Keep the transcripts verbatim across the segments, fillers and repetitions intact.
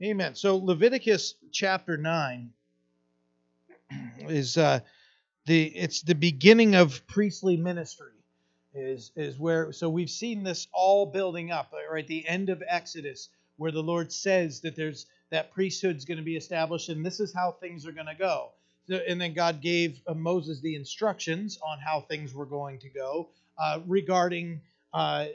Amen. So Leviticus chapter nine is uh, the it's the beginning of priestly ministry. Is is where so we've seen this all building up right at the end of Exodus, where the Lord says that there's that priesthood's going to be established, and this is how things are going to go. And then God gave Moses the instructions on how things were going to go uh, regarding uh,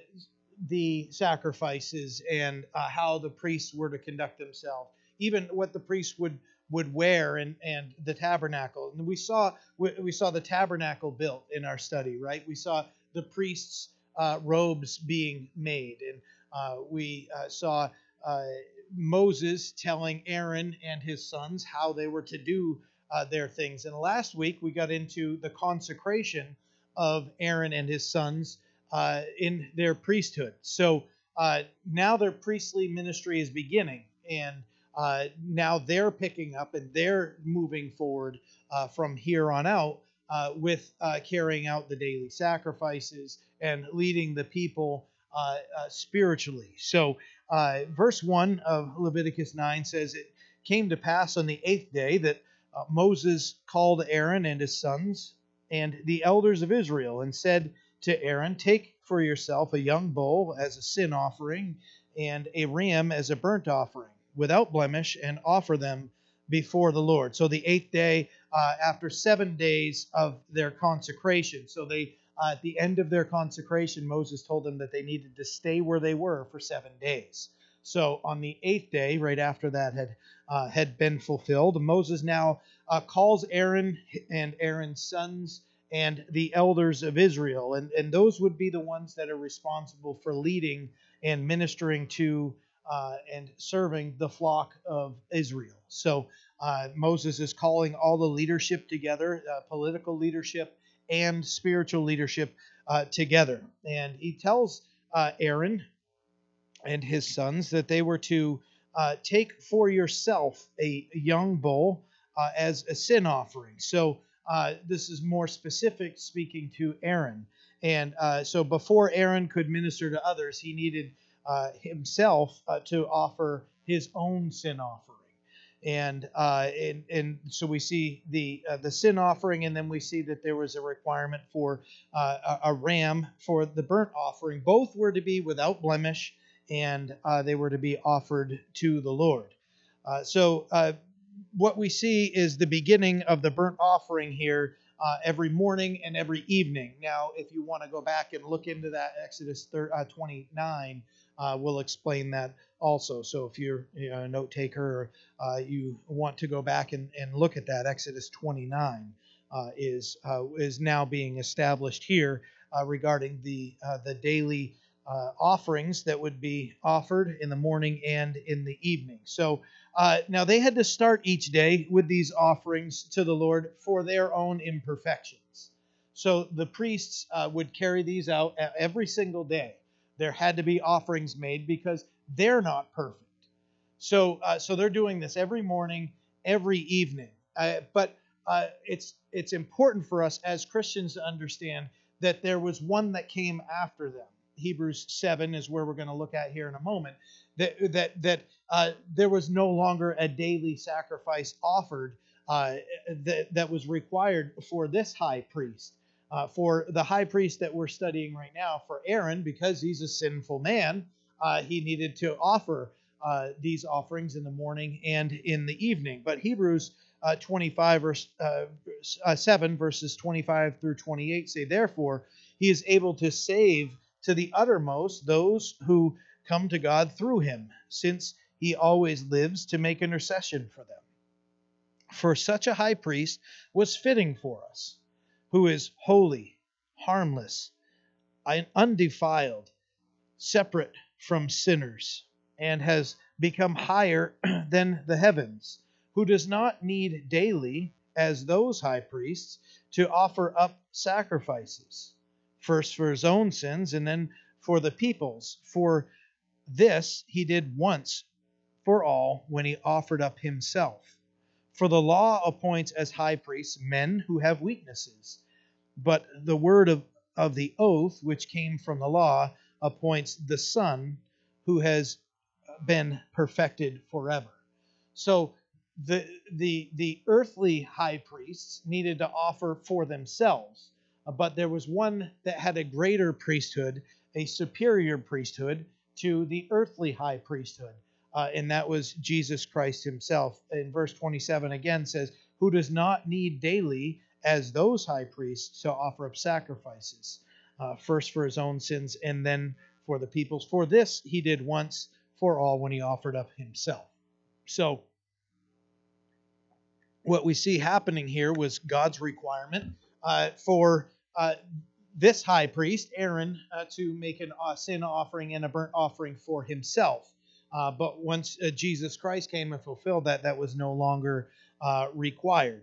the sacrifices and uh, how the priests were to conduct themselves, even what the priests would would wear, and, and the tabernacle. And we saw we saw the tabernacle built in our study, right? We saw the priests' uh, robes being made, and uh, we uh, saw uh, Moses telling Aaron and his sons how they were to do Uh, their things. And last week we got into the consecration of Aaron and his sons uh, in their priesthood. So uh, now their priestly ministry is beginning, and uh, now they're picking up and they're moving forward uh, from here on out uh, with uh, carrying out the daily sacrifices and leading the people uh, uh, spiritually. So uh, verse one of Leviticus nine says, "It came to pass on the eighth day that Uh, Moses called Aaron and his sons and the elders of Israel and said to Aaron, 'Take for yourself a young bull as a sin offering and a ram as a burnt offering without blemish, and offer them before the Lord.'" So the eighth day uh, after seven days of their consecration. So they uh, at the end of their consecration, Moses told them that they needed to stay where they were for seven days. So on the eighth day, right after that had uh, had been fulfilled, Moses now uh, calls Aaron and Aaron's sons and the elders of Israel. And, and those would be the ones that are responsible for leading and ministering to uh, and serving the flock of Israel. So uh, Moses is calling all the leadership together, uh, political leadership and spiritual leadership uh, together. And he tells uh, Aaron and his sons that they were to uh, take for yourself a young bull uh, as a sin offering. So uh, this is more specific, speaking to Aaron. And uh, so before Aaron could minister to others, he needed uh, himself uh, to offer his own sin offering. And uh, and, and so we see the uh, the sin offering, and then we see that there was a requirement for uh, a, a ram for the burnt offering. Both were to be without blemish, and uh, they were to be offered to the Lord. Uh, so uh, what we see is the beginning of the burnt offering here uh, every morning and every evening. Now, if you want to go back and look into that, Exodus twenty-nine, uh, we'll explain that also. So if you're you know, a note taker, or uh, you want to go back and, and look at that, Exodus twenty-nine uh, is uh, is now being established here uh, regarding the uh, the daily Uh, offerings that would be offered in the morning and in the evening. So uh, now they had to start each day with these offerings to the Lord for their own imperfections. So the priests uh, would carry these out every single day. There had to be offerings made because they're not perfect. So uh, so they're doing this every morning, every evening. Uh, but uh, it's it's important for us as Christians to understand that there was one that came after them. Hebrews seven is where we're going to look at here in a moment, that that that uh, there was no longer a daily sacrifice offered uh, that, that was required for this high priest. Uh, for the high priest that we're studying right now, for Aaron, because he's a sinful man, uh, he needed to offer uh, these offerings in the morning and in the evening. But Hebrews uh, twenty-five, verse, uh, uh, seven, verses twenty-five through twenty-eight say, "Therefore, he is able to save to the uttermost those who come to God through him, since he always lives to make intercession for them. For such a high priest was fitting for us, who is holy, harmless, undefiled, separate from sinners, and has become higher than the heavens, who does not need daily, as those high priests, to offer up sacrifices, first for his own sins and then for the people's. For this he did once for all when he offered up himself. For the law appoints as high priests men who have weaknesses, but the word of, of the oath which came from the law appoints the Son who has been perfected forever. So the the the earthly high priests needed to offer for themselves, but there was one that had a greater priesthood, a superior priesthood to the earthly high priesthood, uh, and that was Jesus Christ himself. In verse twenty-seven again says, who does not need daily as those high priests to offer up sacrifices, uh, first for his own sins and then for the people's. For this he did once for all when he offered up himself. So what we see happening here was God's requirement uh, for uh, this high priest, Aaron, uh, to make an uh, sin offering and a burnt offering for himself. Uh, but once uh, Jesus Christ came and fulfilled that, that was no longer uh, required.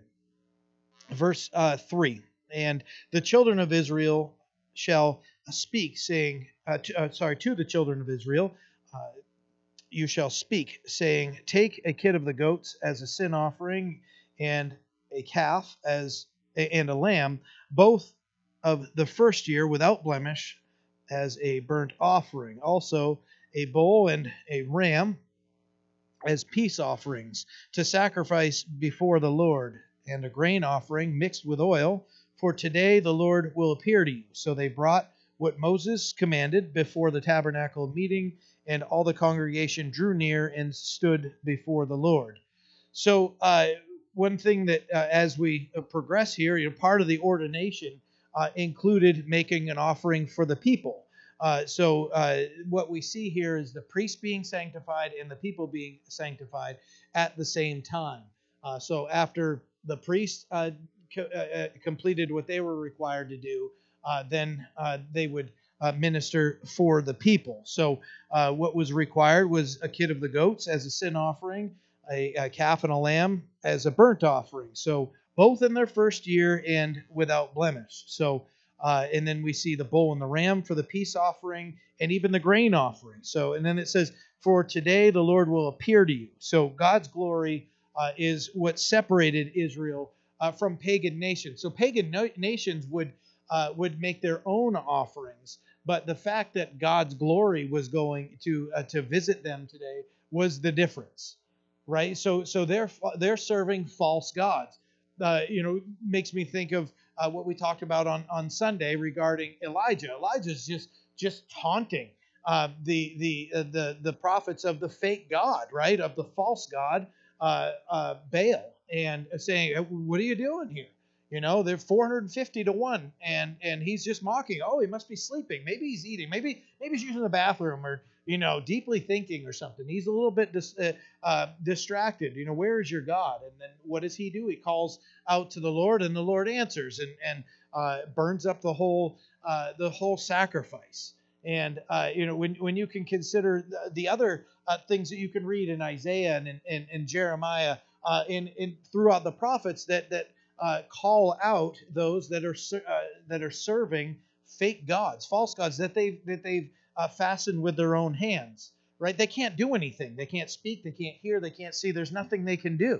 Verse uh, three, and the children of Israel shall speak, saying, uh, to, uh, sorry, to the children of Israel, uh, you shall speak, saying, take a kid of the goats as a sin offering, and a calf as and a lamb, both of the first year without blemish, as a burnt offering. Also a bull and a ram as peace offerings to sacrifice before the Lord, and a grain offering mixed with oil. For today the Lord will appear to you. So they brought what Moses commanded before the tabernacle meeting, and all the congregation drew near and stood before the Lord. So uh, one thing that uh, as we progress here, you know, part of the ordination uh, included making an offering for the people. Uh, so uh, what we see here is the priest being sanctified and the people being sanctified at the same time. Uh, so after the priest uh, co- uh, completed what they were required to do, uh, then uh, they would uh, minister for the people. So uh, what was required was a kid of the goats as a sin offering, a, a calf and a lamb as a burnt offering. So both in their first year and without blemish. So Uh, and then we see the bull and the ram for the peace offering, and even the grain offering. So, and then it says, for today the Lord will appear to you. So God's glory uh, is what separated Israel uh, from pagan nations. So pagan no- nations would uh, would make their own offerings, but the fact that God's glory was going to uh, to visit them today was the difference, right? So, so they're they're serving false gods. Uh, you know, makes me think of Uh, what we talked about on, on Sunday regarding Elijah. Elijah's just just taunting uh, the the uh, the the prophets of the fake god, right, of the false god uh, uh, Baal, and saying, "What are you doing here? You know, they're four hundred fifty to one, and and he's just mocking. Oh, he must be sleeping. Maybe he's eating. Maybe maybe he's using the bathroom, or you know, deeply thinking or something. He's a little bit dis- uh, uh, distracted. You know, where is your God?" And then what does he do? He calls out to the Lord, and the Lord answers and and uh, burns up the whole uh, the whole sacrifice. And uh, you know, when when you can consider the, the other uh, things that you can read in Isaiah and in and, and Jeremiah uh, in in throughout the prophets that that uh, call out those that are uh, that are serving fake gods, false gods that they that they've Uh, fastened with their own hands, right? They can't do anything. They can't speak. They can't hear. They can't see. There's nothing they can do.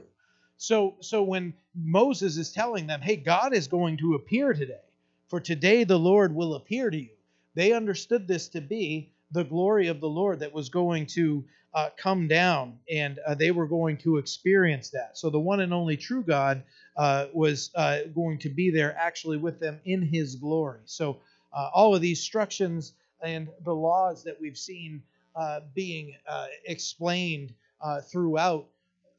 So, so when Moses is telling them, hey, God is going to appear today, for today the Lord will appear to you, they understood this to be the glory of the Lord that was going to uh, come down, and uh, they were going to experience that. So the one and only true God uh, was uh, going to be there actually with them in his glory. So uh, all of these instructions and the laws that we've seen uh, being uh, explained uh, throughout,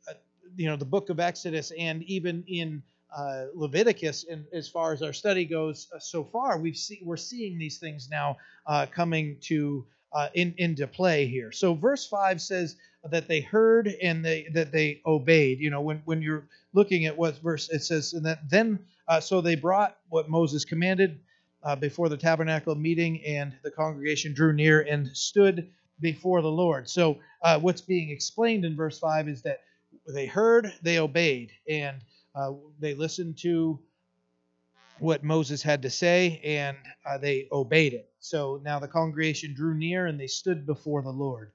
uh, you know, the book of Exodus and even in uh, Leviticus, and as far as our study goes uh, so far, we've see, we're seeing these things now uh, coming to uh, in, into play here. So verse five says that they heard and they that they obeyed. You know, when when you're looking at what verse it says, and that then uh, so they brought what Moses commanded Uh, before the tabernacle meeting, and the congregation drew near and stood before the Lord. So uh, what's being explained in verse five is that they heard, they obeyed, and uh, they listened to what Moses had to say, and uh, they obeyed it. So now the congregation drew near, and they stood before the Lord.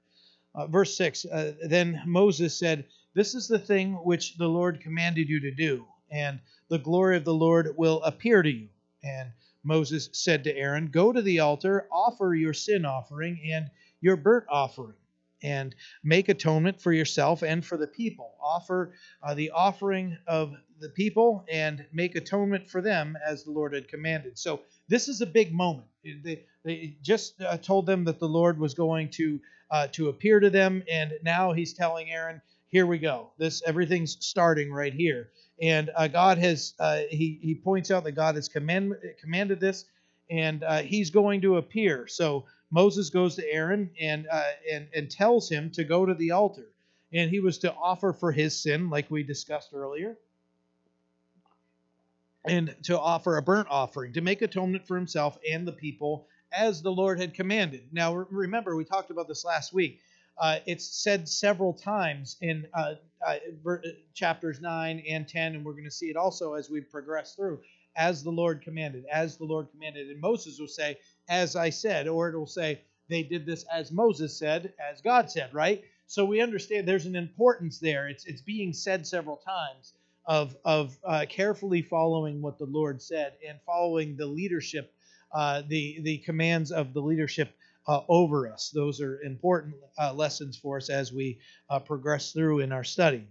Uh, verse six, uh, then Moses said, this is the thing which the Lord commanded you to do, and the glory of the Lord will appear to you. And Moses said to Aaron, go to the altar, offer your sin offering and your burnt offering. and make atonement for yourself and for the people. Offer uh, the offering of the people and make atonement for them as the Lord had commanded. So this is a big moment. They, they just uh, told them that the Lord was going to uh, to appear to them, and now he's telling Aaron, here we go. This everything's starting right here. And uh, God has uh, he he points out that God has command, commanded this, and uh, he's going to appear. So Moses goes to Aaron and uh, and and tells him to go to the altar, and he was to offer for his sin, like we discussed earlier, and to offer a burnt offering, to make atonement for himself and the people as the Lord had commanded. Now, remember, we talked about this last week. Uh, it's said several times in uh, uh, chapters nine and ten, and we're going to see it also as we progress through. As the Lord commanded, as the Lord commanded. And Moses will say, as I said, or it will say, they did this as Moses said, as God said, right? So we understand there's an importance there. It's it's being said several times of, of uh, carefully following what the Lord said and following the leadership, uh, the, the commands of the leadership uh, over us. Those are important uh, lessons for us as we uh, progress through in our study.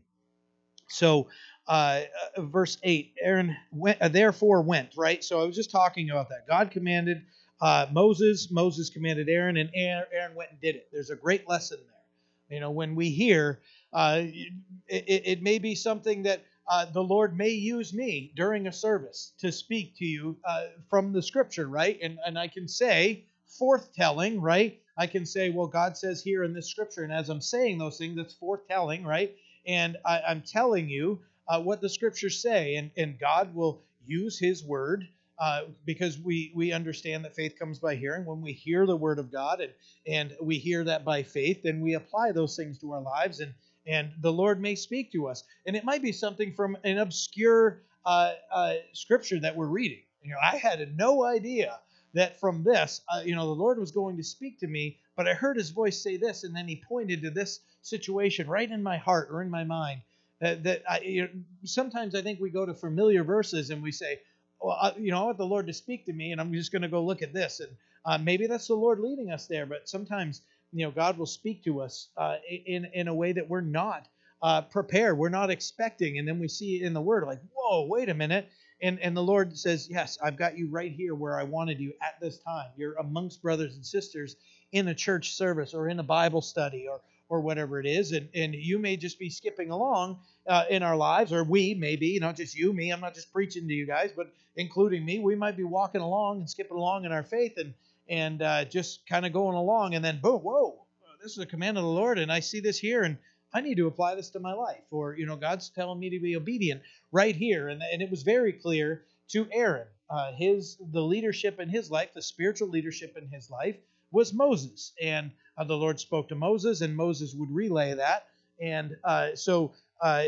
So uh, uh, verse eight, Aaron went, uh, therefore went, right? So I was just talking about that. God commanded uh, Moses, Moses commanded Aaron, and Aaron, Aaron went and did it. There's a great lesson there. You know, when we hear, uh, it, it, it may be something that uh, the Lord may use me during a service to speak to you uh, from the scripture, right? And, and I can say forthtelling, right? I can say, well, God says here in this scripture, and as I'm saying those things, that's forthtelling, right? And I, I'm telling you uh, what the scriptures say, and, and God will use his word uh, because we, we understand that faith comes by hearing. When we hear the word of God and, and we hear that by faith, then we apply those things to our lives, and, and the Lord may speak to us. And it might be something from an obscure uh, uh, scripture that we're reading. You know, I had no idea that from this, uh, you know, the Lord was going to speak to me, but I heard his voice say this, and then he pointed to this situation right in my heart or in my mind. Uh, that I, you know, sometimes I think we go to familiar verses and we say, well, I, you know, I want the Lord to speak to me, and I'm just going to go look at this. And uh, maybe that's the Lord leading us there, but sometimes, you know, God will speak to us uh, in, in a way that we're not uh, prepared, we're not expecting, and then we see it in the Word, like, whoa, wait a minute. And and the Lord says, yes, I've got you right here where I wanted you at this time. You're amongst brothers and sisters in a church service or in a Bible study or or whatever it is. And, and you may just be skipping along uh, in our lives, or we may be, not just you, me. I'm not just preaching to you guys, but including me. We might be walking along and skipping along in our faith and, and uh, just kind of going along. And then, boom, whoa, this is a command of the Lord, and I see this here, and I need to apply this to my life, or, you know, God's telling me to be obedient right here. And, and it was very clear to Aaron, uh, his, the leadership in his life, the spiritual leadership in his life was Moses. And uh, the Lord spoke to Moses, and Moses would relay that. And uh, so uh,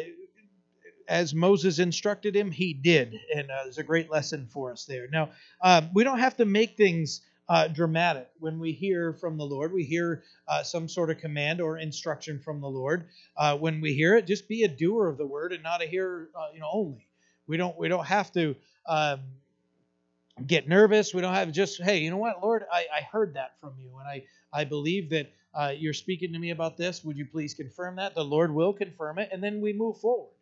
as Moses instructed him, he did. And uh, there's a great lesson for us there. Now, uh, we don't have to make things Uh, dramatic. When we hear from the Lord, we hear uh, some sort of command or instruction from the Lord. Uh, when we hear it, just be a doer of the word and not a hearer, uh, you know, only. We don't we don't have to um, get nervous. We don't have just, hey, you know what, Lord, I, I heard that from you, and I I believe that uh, you're speaking to me about this. Would you please confirm that? The Lord will confirm it, and then we move forward,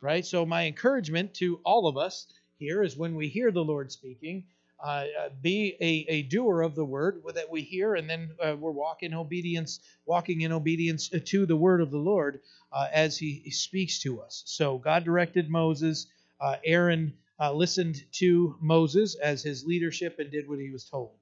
right? So my encouragement to all of us here is when we hear the Lord speaking, Uh, be a, a doer of the word that we hear, and then uh, we're walking in obedience, walking in obedience to the word of the Lord uh, as he speaks to us. So God directed Moses. Uh, Aaron uh, listened to Moses as his leadership and did what he was told.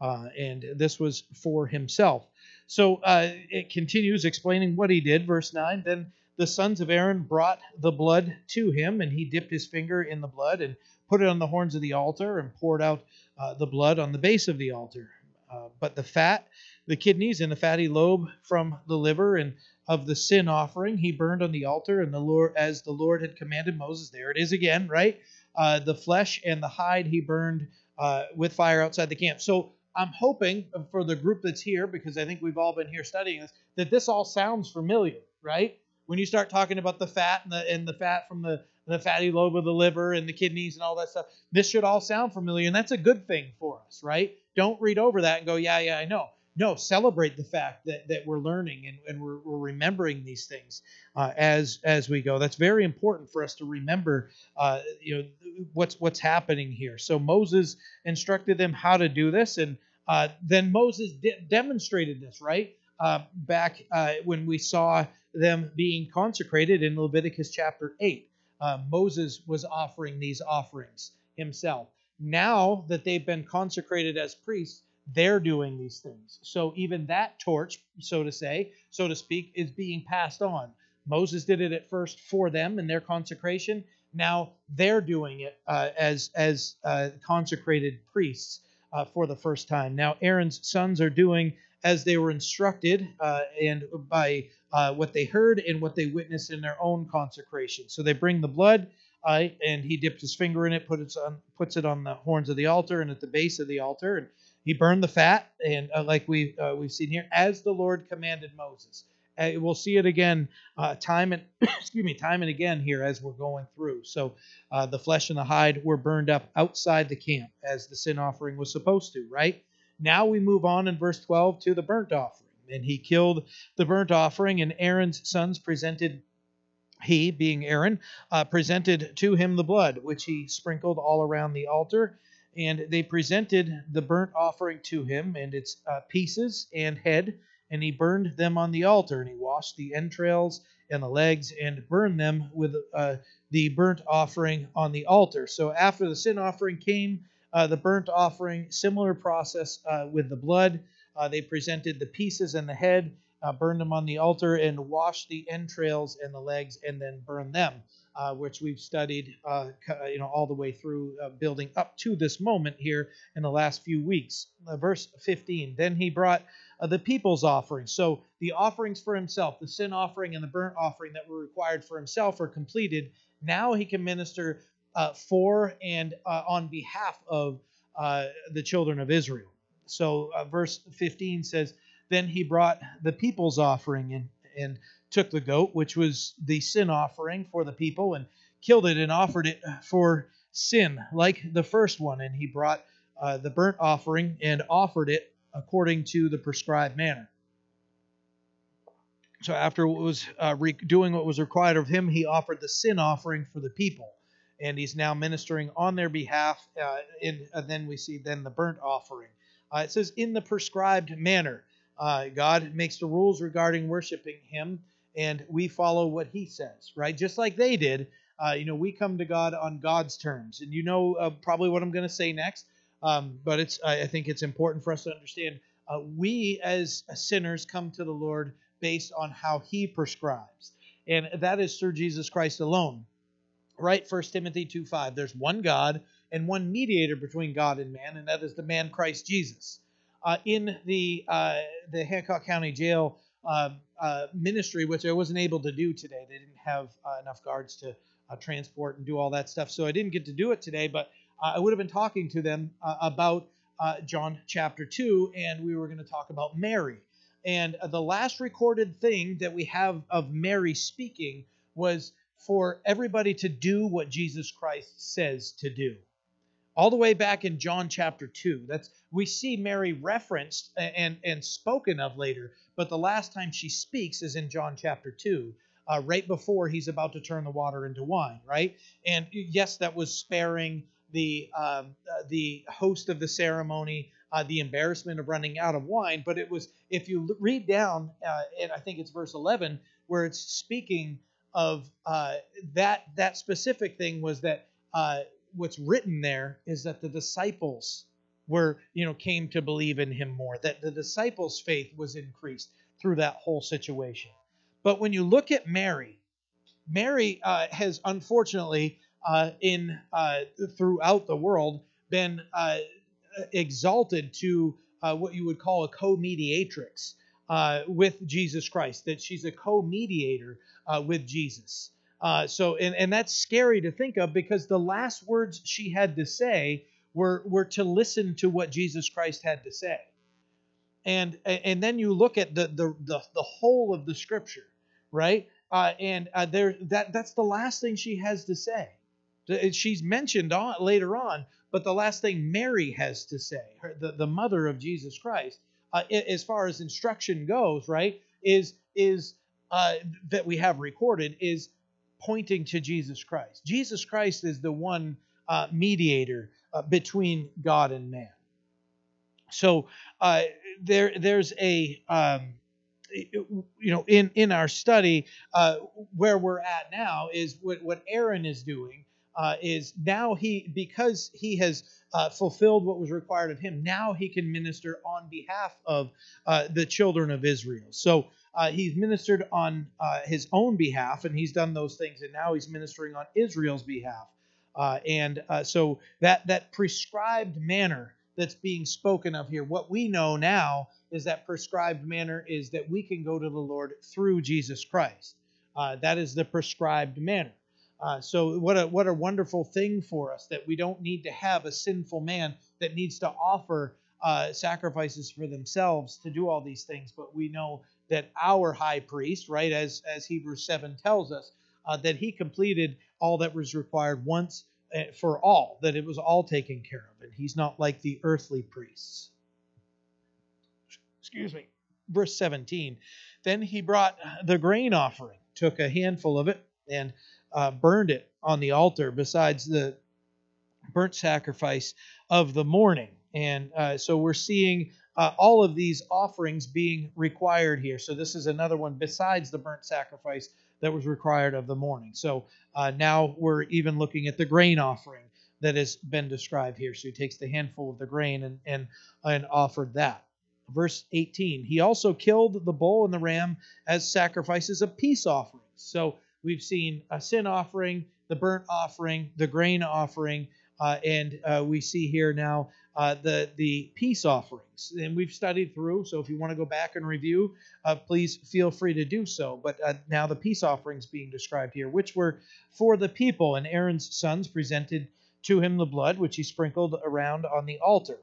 Uh, and this was for himself. So uh, it continues explaining what he did. Verse nine, then the sons of Aaron brought the blood to him, and he dipped his finger in the blood and put it on the horns of the altar and poured out uh, the blood on the base of the altar. Uh, but the fat, the kidneys, and the fatty lobe from the liver and of the sin offering he burned on the altar, and the Lord, as the Lord had commanded Moses. There it is again, right? Uh, the flesh and the hide he burned uh, with fire outside the camp. So I'm hoping for the group that's here, because I think we've all been here studying this, that this all sounds familiar, right? When you start talking about the fat and the, and the fat from the the fatty lobe of the liver and the kidneys and all that stuff, this should all sound familiar, and that's a good thing for us, right? Don't read over that and go, yeah, yeah, I know. No, celebrate the fact that, that we're learning and, and we're, we're remembering these things uh, as as we go. That's very important for us to remember, uh, you know, what's what's happening here. So Moses instructed them how to do this, and uh, then Moses de- demonstrated this, right? Uh, back uh, when we saw them being consecrated in Leviticus chapter eight. Uh, Moses was offering these offerings himself. Now that they've been consecrated as priests, they're doing these things. So even that torch, so to say, so to speak, is being passed on. Moses did it at first for them in their consecration. Now they're doing it uh, as as uh, consecrated priests uh, for the first time. Now Aaron's sons are doing as they were instructed uh, and by uh, what they heard and what they witnessed in their own consecration. So they bring the blood. Uh, and he dipped his finger in it, put it on, puts it on the horns of the altar and at the base of the altar. And he burned the fat, and uh, like we, uh, we've seen here, as the Lord commanded Moses. Uh, we'll see it again uh, time and excuse me, time and again here as we're going through. So uh, the flesh and the hide were burned up outside the camp as the sin offering was supposed to, right? Now we move on in verse twelve to the burnt offering. And he killed the burnt offering, and Aaron's sons presented He, being Aaron, uh, presented to him the blood, which he sprinkled all around the altar. And they presented the burnt offering to him and its uh, pieces and head, and he burned them on the altar. And he washed the entrails and the legs and burned them with uh, the burnt offering on the altar. So after the sin offering came, uh, the burnt offering, similar process uh, with the blood. Uh, they presented the pieces and the head, Uh, burned them on the altar, and washed the entrails and the legs, and then burned them, uh, which we've studied, uh, you know, all the way through, uh, building up to this moment here in the last few weeks. Uh, verse fifteen. Then he brought uh, the people's offering. So the offerings for himself, the sin offering and the burnt offering that were required for himself, are completed. Now he can minister uh, for and uh, on behalf of uh, the children of Israel. So uh, verse fifteen says, then he brought the people's offering and, and took the goat, which was the sin offering for the people, and killed it and offered it for sin, like the first one. And he brought uh, the burnt offering and offered it according to the prescribed manner. So after what was uh, re- doing what was required of him, he offered the sin offering for the people. And he's now ministering on their behalf. Uh, and, and then we see then the burnt offering. Uh, it says, in the prescribed manner. Uh, God makes the rules regarding worshiping him, and we follow what he says, right? Just like they did, uh, you know, we come to God on God's terms. And you know uh, probably what I'm going to say next, um, but it's I think it's important for us to understand uh, we as sinners come to the Lord based on how he prescribes, and that is through Jesus Christ alone, right? First Timothy two five, there's one God and one mediator between God and man, and that is the man Christ Jesus. Uh, in the uh, the Hancock County Jail uh, uh, ministry, which I wasn't able to do today. They didn't have uh, enough guards to uh, transport and do all that stuff, so I didn't get to do it today, but uh, I would have been talking to them uh, about uh, John chapter two, and we were going to talk about Mary. And uh, the last recorded thing that we have of Mary speaking was for everybody to do what Jesus Christ says to do. All the way back in John chapter two. That's we see Mary referenced and, and spoken of later, but the last time she speaks is in John chapter two, uh, right before he's about to turn the water into wine, right? And yes, that was sparing the um, uh, the host of the ceremony, uh, the embarrassment of running out of wine, but it was, if you read down, uh, and I think it's verse eleven, where it's speaking of uh, that, that specific thing was that uh, what's written there is that the disciples were, you know, came to believe in him more, that the disciples' faith was increased through that whole situation. But when you look at Mary, Mary uh, has unfortunately uh, in uh, throughout the world been uh, exalted to uh, what you would call a co-mediatrix uh, with Jesus Christ, that she's a co-mediator uh, with Jesus. Uh, so, and, and that's scary to think of, because the last words she had to say were, were to listen to what Jesus Christ had to say. And, and then you look at the, the, the, the whole of the scripture, right? Uh, and uh, there, that, that's the last thing she has to say. She's mentioned on, later on, but the last thing Mary has to say, her, the, the mother of Jesus Christ, uh, as far as instruction goes, right, is is uh, that we have recorded is pointing to Jesus Christ. Jesus Christ is the one uh, mediator uh, between God and man. So uh, there there's a um, you know in in our study uh, where we're at now is what what Aaron is doing. Uh, is now he, because he has uh, fulfilled what was required of him, now he can minister on behalf of uh, the children of Israel. So uh, he's ministered on uh, his own behalf, and he's done those things, and now he's ministering on Israel's behalf. Uh, and uh, so that, that prescribed manner that's being spoken of here, what we know now is that prescribed manner is that we can go to the Lord through Jesus Christ. Uh, that is the prescribed manner. Uh, so what a what a wonderful thing for us that we don't need to have a sinful man that needs to offer uh, sacrifices for themselves to do all these things. But we know that our high priest, right, as as Hebrews seven tells us, uh, that he completed all that was required once for all, that it was all taken care of. And he's not like the earthly priests. Excuse me. Verse seventeen, then he brought the grain offering, took a handful of it, and Uh, burned it on the altar besides the burnt sacrifice of the morning. And uh, so we're seeing uh, all of these offerings being required here. So this is another one besides the burnt sacrifice that was required of the morning. So uh, now we're even looking at the grain offering that has been described here. So he takes the handful of the grain and, and, and offered that. Verse eighteen, he also killed the bull and the ram as sacrifices of peace offerings. So we've seen a sin offering, the burnt offering, the grain offering, uh, and uh, we see here now uh, the the peace offerings. And we've studied through, so if you want to go back and review, uh, please feel free to do so. But uh, now the peace offerings being described here, which were for the people, and Aaron's sons presented to him the blood, which he sprinkled around on the altar.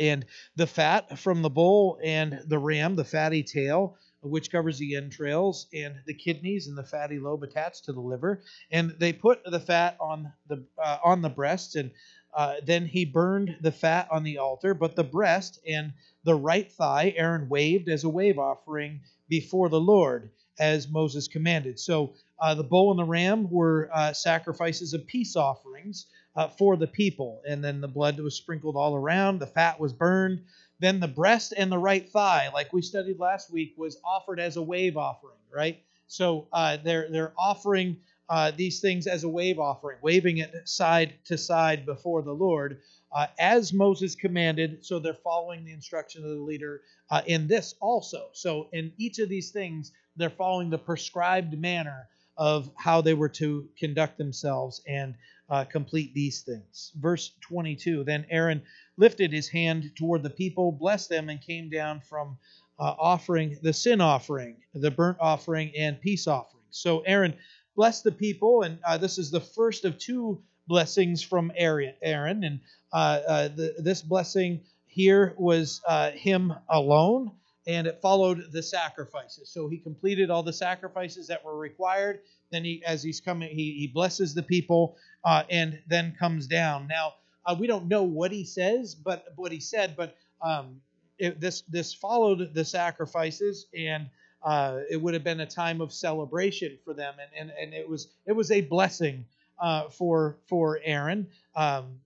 And the fat from the bull and the ram, the fatty tail, which covers the entrails and the kidneys and the fatty lobe attached to the liver. And they put the fat on the uh, on the breast, and uh, then he burned the fat on the altar. But the breast and the right thigh Aaron waved as a wave offering before the Lord, as Moses commanded. So uh, the bull and the ram were uh, sacrifices of peace offerings uh, for the people. And then the blood was sprinkled all around. The fat was burned. Then the breast and the right thigh, like we studied last week, was offered as a wave offering, right? So uh, they're they're offering uh, these things as a wave offering, waving it side to side before the Lord, uh, as Moses commanded. So they're following the instruction of the leader uh, in this also. So in each of these things, they're following the prescribed manner of how they were to conduct themselves and uh, complete these things. Verse twenty-two, then Aaron lifted his hand toward the people, blessed them, and came down from uh, offering the sin offering, the burnt offering, and peace offering. So Aaron blessed the people, and uh, this is the first of two blessings from Aaron. Aaron and uh, uh, the, this blessing here was uh, him alone, and it followed the sacrifices. So he completed all the sacrifices that were required. Then he, as he's coming, he, he blesses the people uh, and then comes down. Now, uh, we don't know what he says, but what he said, but um, it, this this followed the sacrifices, and uh, it would have been a time of celebration for them, and and, and it was it was a blessing uh, for for Aaron, um,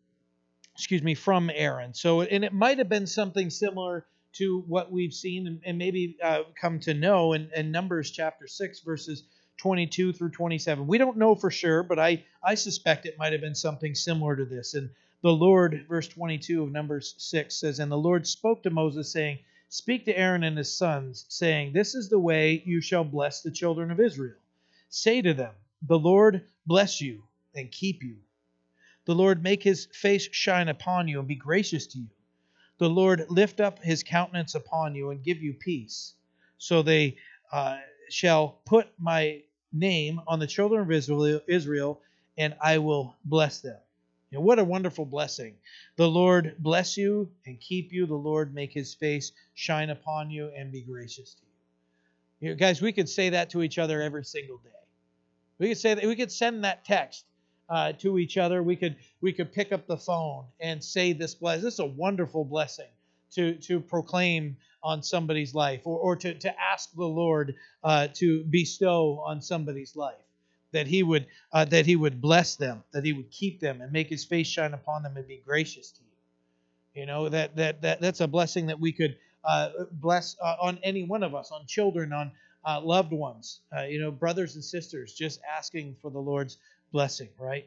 excuse me, from Aaron. So, and it might have been something similar to what we've seen and, and maybe uh, come to know in, in Numbers chapter six, verses twenty-two through twenty-seven. We don't know for sure, but I, I suspect it might have been something similar to this. And the Lord, verse twenty-two of Numbers six says, and the Lord spoke to Moses, saying, speak to Aaron and his sons, saying, this is the way you shall bless the children of Israel. Say to them, the Lord bless you and keep you. The Lord make his face shine upon you and be gracious to you. The Lord lift up his countenance upon you and give you peace. So they uh, shall put my name on the children of Israel, Israel, and I will bless them. And what a wonderful blessing. The Lord bless you and keep you. The Lord make his face shine upon you and be gracious to you. You know, guys, we could say that to each other every single day. We could say that. We could send that text Uh, to each other. We could we could pick up the phone and say this blessing. This is a wonderful blessing to to proclaim on somebody's life, or, or to, to ask the Lord uh, to bestow on somebody's life, that he would uh, that he would bless them, that he would keep them and make his face shine upon them and be gracious to you. You know, that that, that that's a blessing that we could uh, bless uh, on any one of us, on children, on uh, loved ones, uh, you know, brothers and sisters, just asking for the Lord's blessing, right?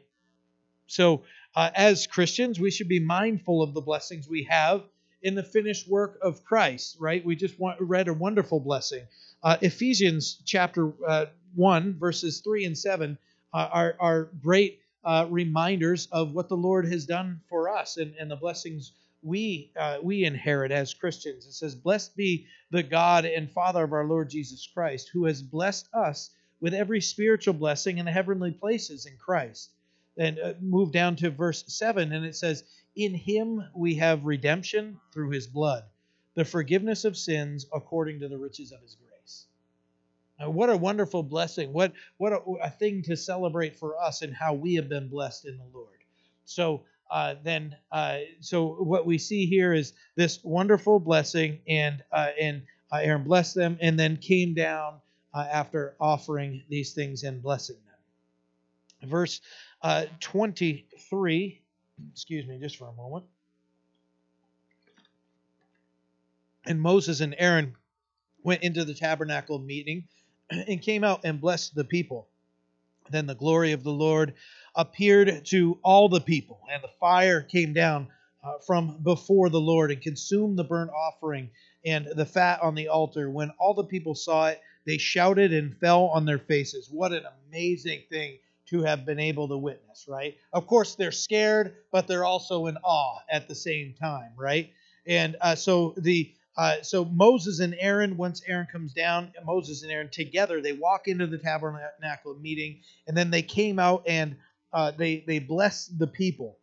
So uh, as Christians, we should be mindful of the blessings we have in the finished work of Christ, right? We just want, read a wonderful blessing. Uh, Ephesians chapter uh, one, verses three and seven uh, are, are great uh, reminders of what the Lord has done for us and, and the blessings we uh, we inherit as Christians. It says, "Blessed be the God and Father of our Lord Jesus Christ, who has blessed us with every spiritual blessing in the heavenly places in Christ." And uh, move down to verse seven, and it says, "In him we have redemption through his blood, the forgiveness of sins according to the riches of his grace." Now, what a wonderful blessing. What what a, a thing to celebrate for us, and how we have been blessed in the Lord. So uh, then, uh, so what we see here is this wonderful blessing, and uh, and uh, Aaron blessed them, and then came down uh, after offering these things and blessing them. Verse uh, twenty-three. Excuse me just for a moment. "And Moses and Aaron went into the tabernacle meeting and came out and blessed the people. Then the glory of the Lord appeared to all the people, and the fire came down uh, from before the Lord and consumed the burnt offering and the fat on the altar. When all the people saw it, they shouted and fell on their faces." What an amazing thing to have been able to witness, right? Of course, they're scared, but they're also in awe at the same time, right? And uh, so the uh, so Moses and Aaron, once Aaron comes down, Moses and Aaron together, they walk into the tabernacle meeting, and then they came out and uh, they they blessed the people.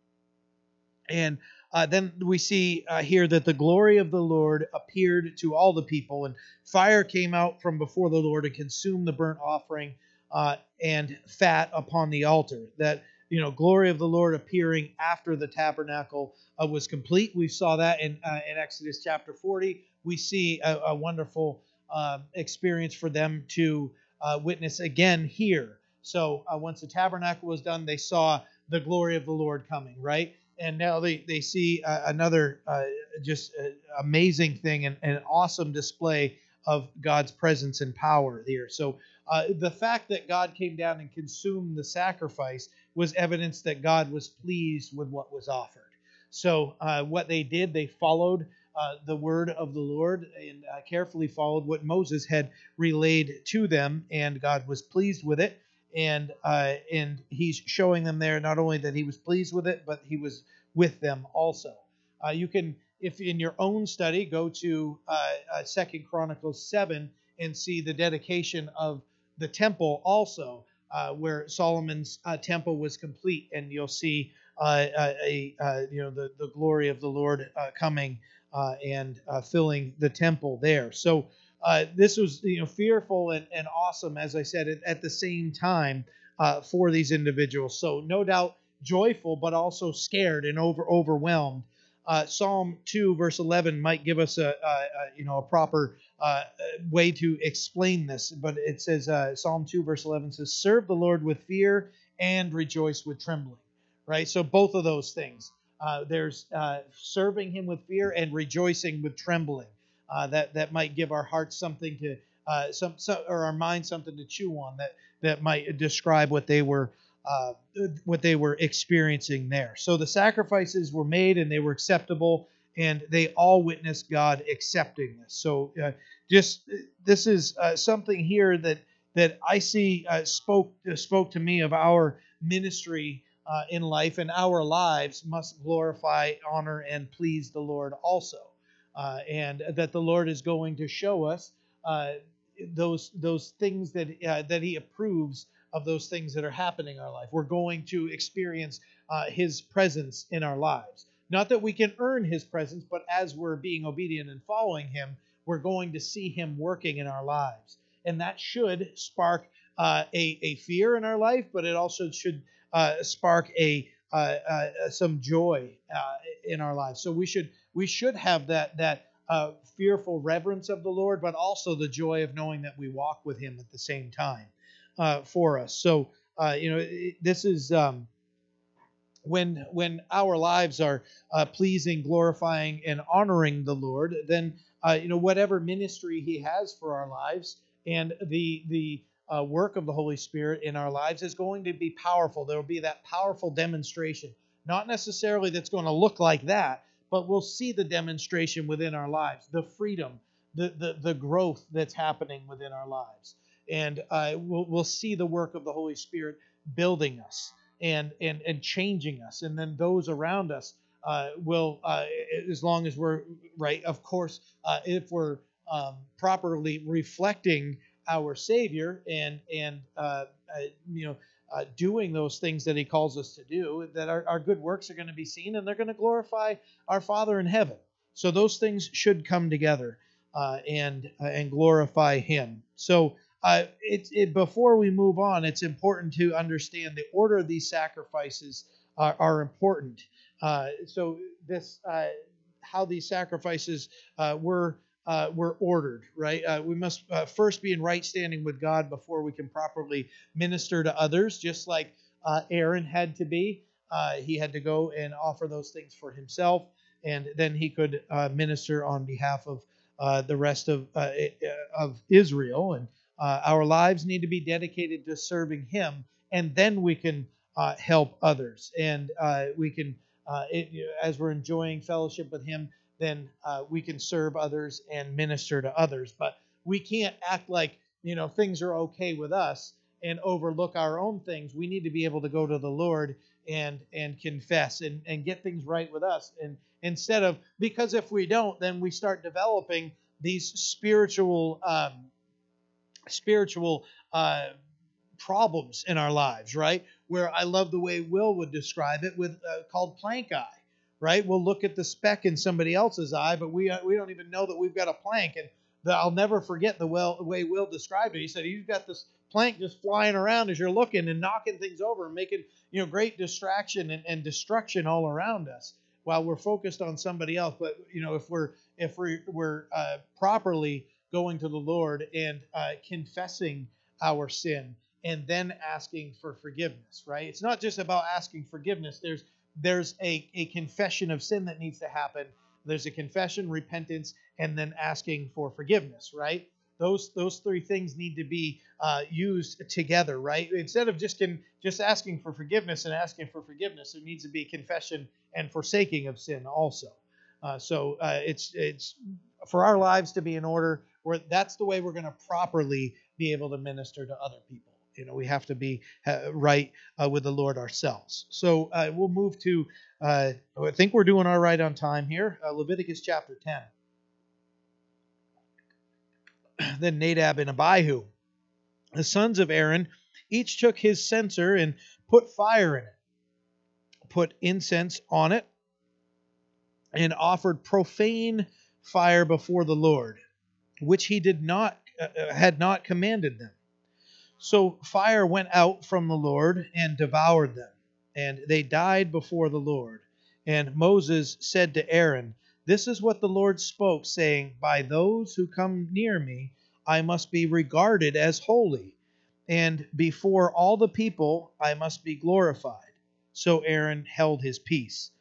And uh, then we see uh, here that the glory of the Lord appeared to all the people, and fire came out from before the Lord and consumed the burnt offering Uh, and fat upon the altar. That, you know, glory of the Lord appearing after the tabernacle uh, was complete. We saw that in uh, in Exodus chapter forty. We see a, a wonderful uh, experience for them to uh, witness again here. So uh, once the tabernacle was done, they saw the glory of the Lord coming, right? And now they, they see uh, another uh, just uh, amazing thing and an awesome display of God's presence and power there. So uh, the fact that God came down and consumed the sacrifice was evidence that God was pleased with what was offered. So uh, what they did, they followed uh, the word of the Lord and uh, carefully followed what Moses had relayed to them, and God was pleased with it. And uh, and he's showing them there not only that he was pleased with it, but he was with them also. Uh, you can, if in your own study, go to uh, uh, Second Chronicles seven and see the dedication of the temple also, uh, where Solomon's uh, temple was complete, and you'll see uh, a, a, uh, you know the, the glory of the Lord uh, coming uh, and uh, filling the temple there. So uh, this was you know fearful and, and awesome, as I said, at, at the same time uh, for these individuals. So no doubt joyful, but also scared and over overwhelmed. Uh, Psalm two verse eleven might give us a, a, a you know a proper uh, way to explain this, but it says uh, Psalm two verse eleven says, "Serve the Lord with fear and rejoice with trembling," right? So both of those things. Uh, there's uh, serving Him with fear and rejoicing with trembling. Uh, that that might give our hearts something to uh, some, some or our minds something to chew on. That that might describe what they were. Uh, what they were experiencing there. So the sacrifices were made, and they were acceptable, and they all witnessed God accepting this. So uh, just this is uh, something here that that I see uh, spoke uh, spoke to me of our ministry uh, in life, and our lives must glorify, honor, and please the Lord also, uh, and that the Lord is going to show us uh, those those things that uh, that He approves of those things that are happening in our life. We're going to experience uh, His presence in our lives. Not that we can earn His presence, but as we're being obedient and following Him, we're going to see Him working in our lives. And that should spark uh, a, a fear in our life, but it also should uh, spark a uh, uh, some joy uh, in our lives. So we should we should have that that uh, fearful reverence of the Lord, but also the joy of knowing that we walk with Him at the same time uh, for us. So, uh, you know, it, this is um, when when our lives are uh, pleasing, glorifying, and honoring the Lord. Then, uh, you know, whatever ministry He has for our lives and the the uh, work of the Holy Spirit in our lives is going to be powerful. There will be that powerful demonstration. Not necessarily that's going to look like that, but we'll see the demonstration within our lives, the freedom, the the, the growth that's happening within our lives. And uh, we'll, we'll see the work of the Holy Spirit building us and and, and changing us. And then those around us uh, will, uh, as long as we're, right, of course, uh, if we're um, properly reflecting our Savior and, and uh, uh, you know, Uh, doing those things that He calls us to do, that our, our good works are going to be seen, and they're going to glorify our Father in heaven. So those things should come together uh, and uh, and glorify Him. So uh, it, it, before we move on, it's important to understand the order of these sacrifices are, are important. Uh, so this uh, how these sacrifices uh, were Uh, we're ordered, right? Uh, we must uh, first be in right standing with God before we can properly minister to others, just like uh, Aaron had to be. Uh, he had to go and offer those things for himself, and then he could uh, minister on behalf of uh, the rest of uh, of Israel. And uh, our lives need to be dedicated to serving Him, and then we can uh, help others. And uh, we can, uh, it, as we're enjoying fellowship with Him, then uh, we can serve others and minister to others. But we can't act like, you know, things are okay with us and overlook our own things. We need to be able to go to the Lord and and confess and, and get things right with us. And instead of, because if we don't, then we start developing these spiritual um, spiritual uh, problems in our lives, right? Where I love the way Will would describe it with uh, called plank eye. Right, we'll look at the speck in somebody else's eye, but we we don't even know that we've got a plank. And the, I'll never forget the well, way Will described it. He said, "You've got this plank just flying around as you're looking and knocking things over, and making, you know, great distraction and, and destruction all around us while we're focused on somebody else." But you know, if we're if we're, we're uh, properly going to the Lord and uh, confessing our sin and then asking for forgiveness, right? It's not just about asking forgiveness. There's There's a, a confession of sin that needs to happen. There's a confession, repentance, and then asking for forgiveness, right? Those those three things need to be uh, used together, right? Instead of just can, just asking for forgiveness and asking for forgiveness, there needs to be confession and forsaking of sin also. Uh, so uh, it's it's for our lives to be in order. Where that's the way we're going to properly be able to minister to other people. You know, we have to be right uh, with the Lord ourselves. So uh, we'll move to, uh, I think we're doing all right on time here, uh, Leviticus chapter ten. Then Nadab and Abihu, the sons of Aaron, each took his censer and put fire in it, put incense on it, and offered profane fire before the Lord, which he did not uh, had not commanded them. So fire went out from the Lord and devoured them, and they died before the Lord. And Moses said to Aaron, "This is what the Lord spoke, saying, 'By those who come near me, I must be regarded as holy, and before all the people I must be glorified.'" So Aaron held his peace.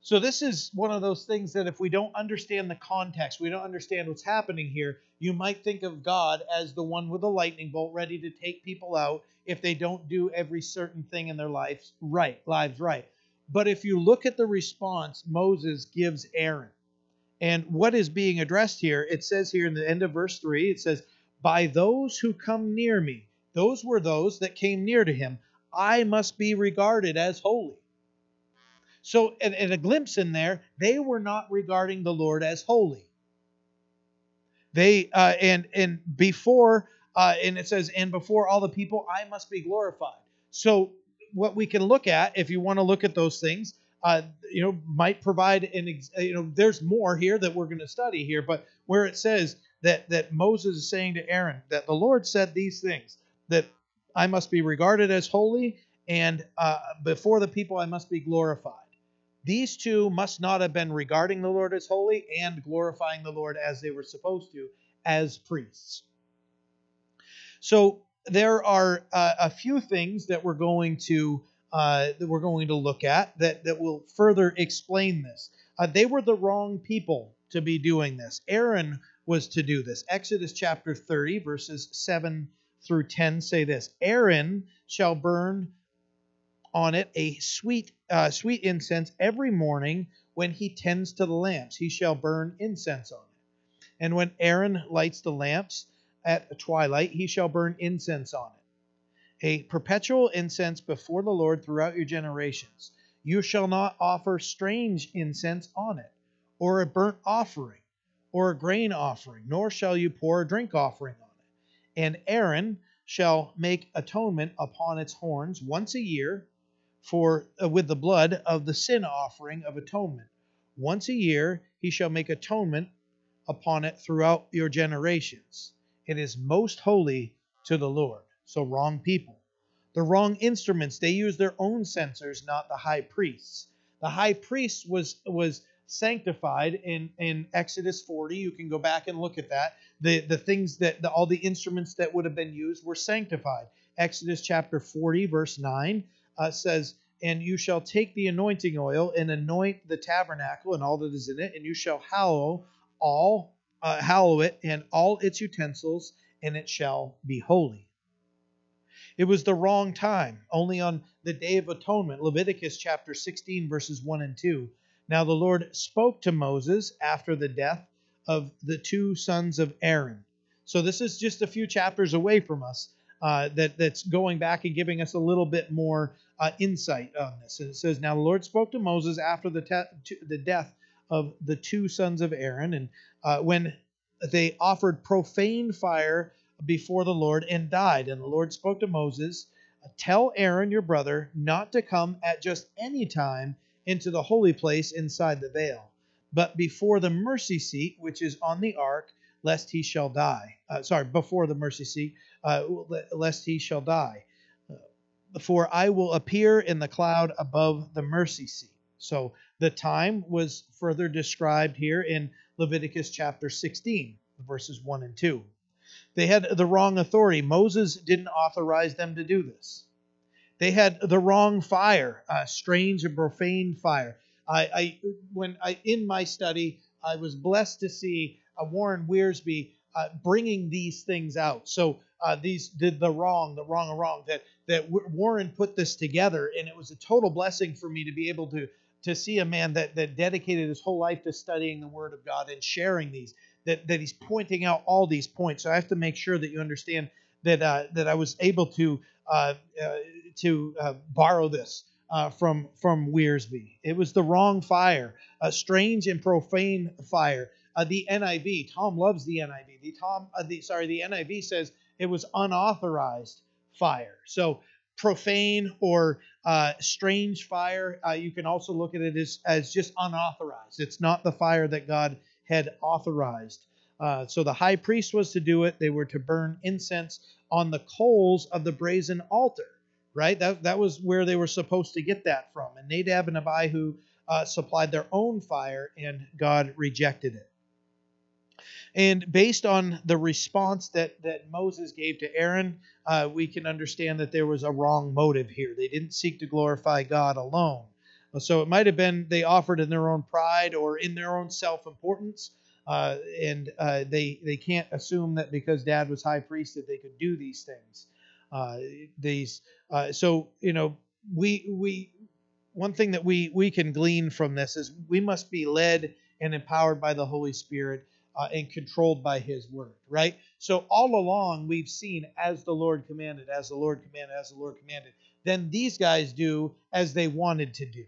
So this is one of those things that if we don't understand the context, we don't understand what's happening here, you might think of God as the one with a lightning bolt ready to take people out if they don't do every certain thing in their lives right. Lives right. But if you look at the response Moses gives Aaron, and what is being addressed here, it says here in the end of verse three, it says, "By those who come near me," those were those that came near to him, "I must be regarded as holy." So, and, and a glimpse in there, they were not regarding the Lord as holy. They, uh, and and before, uh, and it says, "And before all the people, I must be glorified." So, what we can look at, if you want to look at those things, uh, you know, might provide an, ex- you know, there's more here that we're going to study here, but where it says that that Moses is saying to Aaron that the Lord said these things, that I must be regarded as holy, and uh, before the people I must be glorified. These two must not have been regarding the Lord as holy and glorifying the Lord as they were supposed to as priests. So there are uh, a few things that we're going to uh, that we're going to look at that, that will further explain this. Uh, they were the wrong people to be doing this. Aaron was to do this. Exodus chapter thirty, verses seven through ten say this: Aaron shall burn on it a sweet uh, sweet incense every morning when he tends to the lamps. He shall burn incense on it. And when Aaron lights the lamps at twilight, he shall burn incense on it. A perpetual incense before the Lord throughout your generations. You shall not offer strange incense on it, or a burnt offering, or a grain offering, nor shall you pour a drink offering on it. And Aaron shall make atonement upon its horns once a year for uh, with the blood of the sin offering of atonement. Once a year he shall make atonement upon it throughout your generations. It is most holy to the Lord. So wrong people. The wrong instruments. They used their own censers, not the high priests. The high priest was was sanctified in, in Exodus forty. You can go back and look at that. The the things that the, all the instruments that would have been used were sanctified. Exodus chapter forty, verse nine uh, says, "And you shall take the anointing oil and anoint the tabernacle and all that is in it, and you shall hallow all uh, hallow it and all its utensils, and it shall be holy." It was the wrong time, only on the Day of Atonement. Leviticus chapter sixteen, verses one and two. Now the Lord spoke to Moses after the death of the two sons of Aaron. So this is just a few chapters away from us uh, that, that's going back and giving us a little bit more uh, insight on this. And it says, now the Lord spoke to Moses after the, te- the death of the two sons of Aaron, and uh, when they offered profane fire before the Lord and died. And the Lord spoke to Moses, tell Aaron your brother not to come at just any time into the holy place inside the veil, but before the mercy seat which is on the ark, lest he shall die. Uh, sorry, before the mercy seat, uh, lest he shall die. For I will appear in the cloud above the mercy seat. So the time was further described here in Leviticus chapter sixteen, verses one and two. They had the wrong authority. Moses didn't authorize them to do this. They had the wrong fire, uh, strange and profane fire. I, I, when I in my study, I was blessed to see uh, Warren Wiersbe uh, bringing these things out. So uh, these did the wrong, the wrong, and wrong. That that Warren put this together, and it was a total blessing for me to be able to to see a man that that dedicated his whole life to studying the Word of God and sharing these. That, that he's pointing out all these points. So I have to make sure that you understand that uh, that I was able to uh, uh, to uh, borrow this uh, from from Wiersbe. It was the wrong fire, a strange and profane fire. Uh, the N I V, Tom loves the N I V. The Tom, uh, the sorry, the N I V says it was unauthorized fire. So profane or uh, strange fire. Uh, you can also look at it as as just unauthorized. It's not the fire that God had authorized. Uh, so the high priest was to do it. They were to burn incense on the coals of the brazen altar, right? That that was where they were supposed to get that from. And Nadab and Abihu uh, supplied their own fire, and God rejected it. And based on the response that, that Moses gave to Aaron, uh, we can understand that there was a wrong motive here. They didn't seek to glorify God alone. So it might have been they offered in their own pride or in their own self-importance, uh, and uh, they they can't assume that because Dad was high priest that they could do these things. Uh, these uh, so you know we we one thing that we we can glean from this is we must be led and empowered by the Holy Spirit uh, and controlled by His Word, right? So all along we've seen as the Lord commanded, as the Lord commanded, as the Lord commanded. Then these guys do as they wanted to do,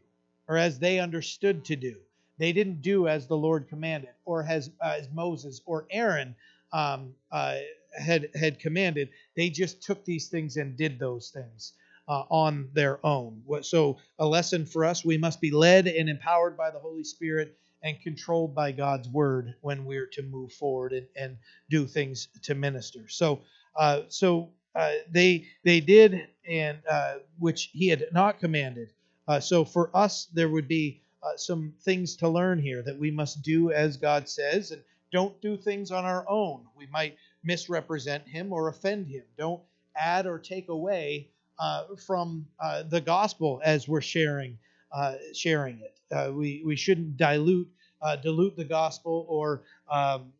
or as they understood to do. They didn't do as the Lord commanded, or as, uh, as Moses or Aaron um, uh, had had commanded. They just took these things and did those things uh, on their own. So a lesson for us, we must be led and empowered by the Holy Spirit and controlled by God's Word when we're to move forward and, and do things to minister. So, uh, so uh, they they did, and uh, which He had not commanded. Uh, so for us, there would be uh, some things to learn here that we must do as God says, and don't do things on our own. We might misrepresent him or offend him. Don't add or take away uh, from uh, the gospel as we're sharing uh, sharing it. Uh, we we shouldn't dilute uh, dilute the gospel or um,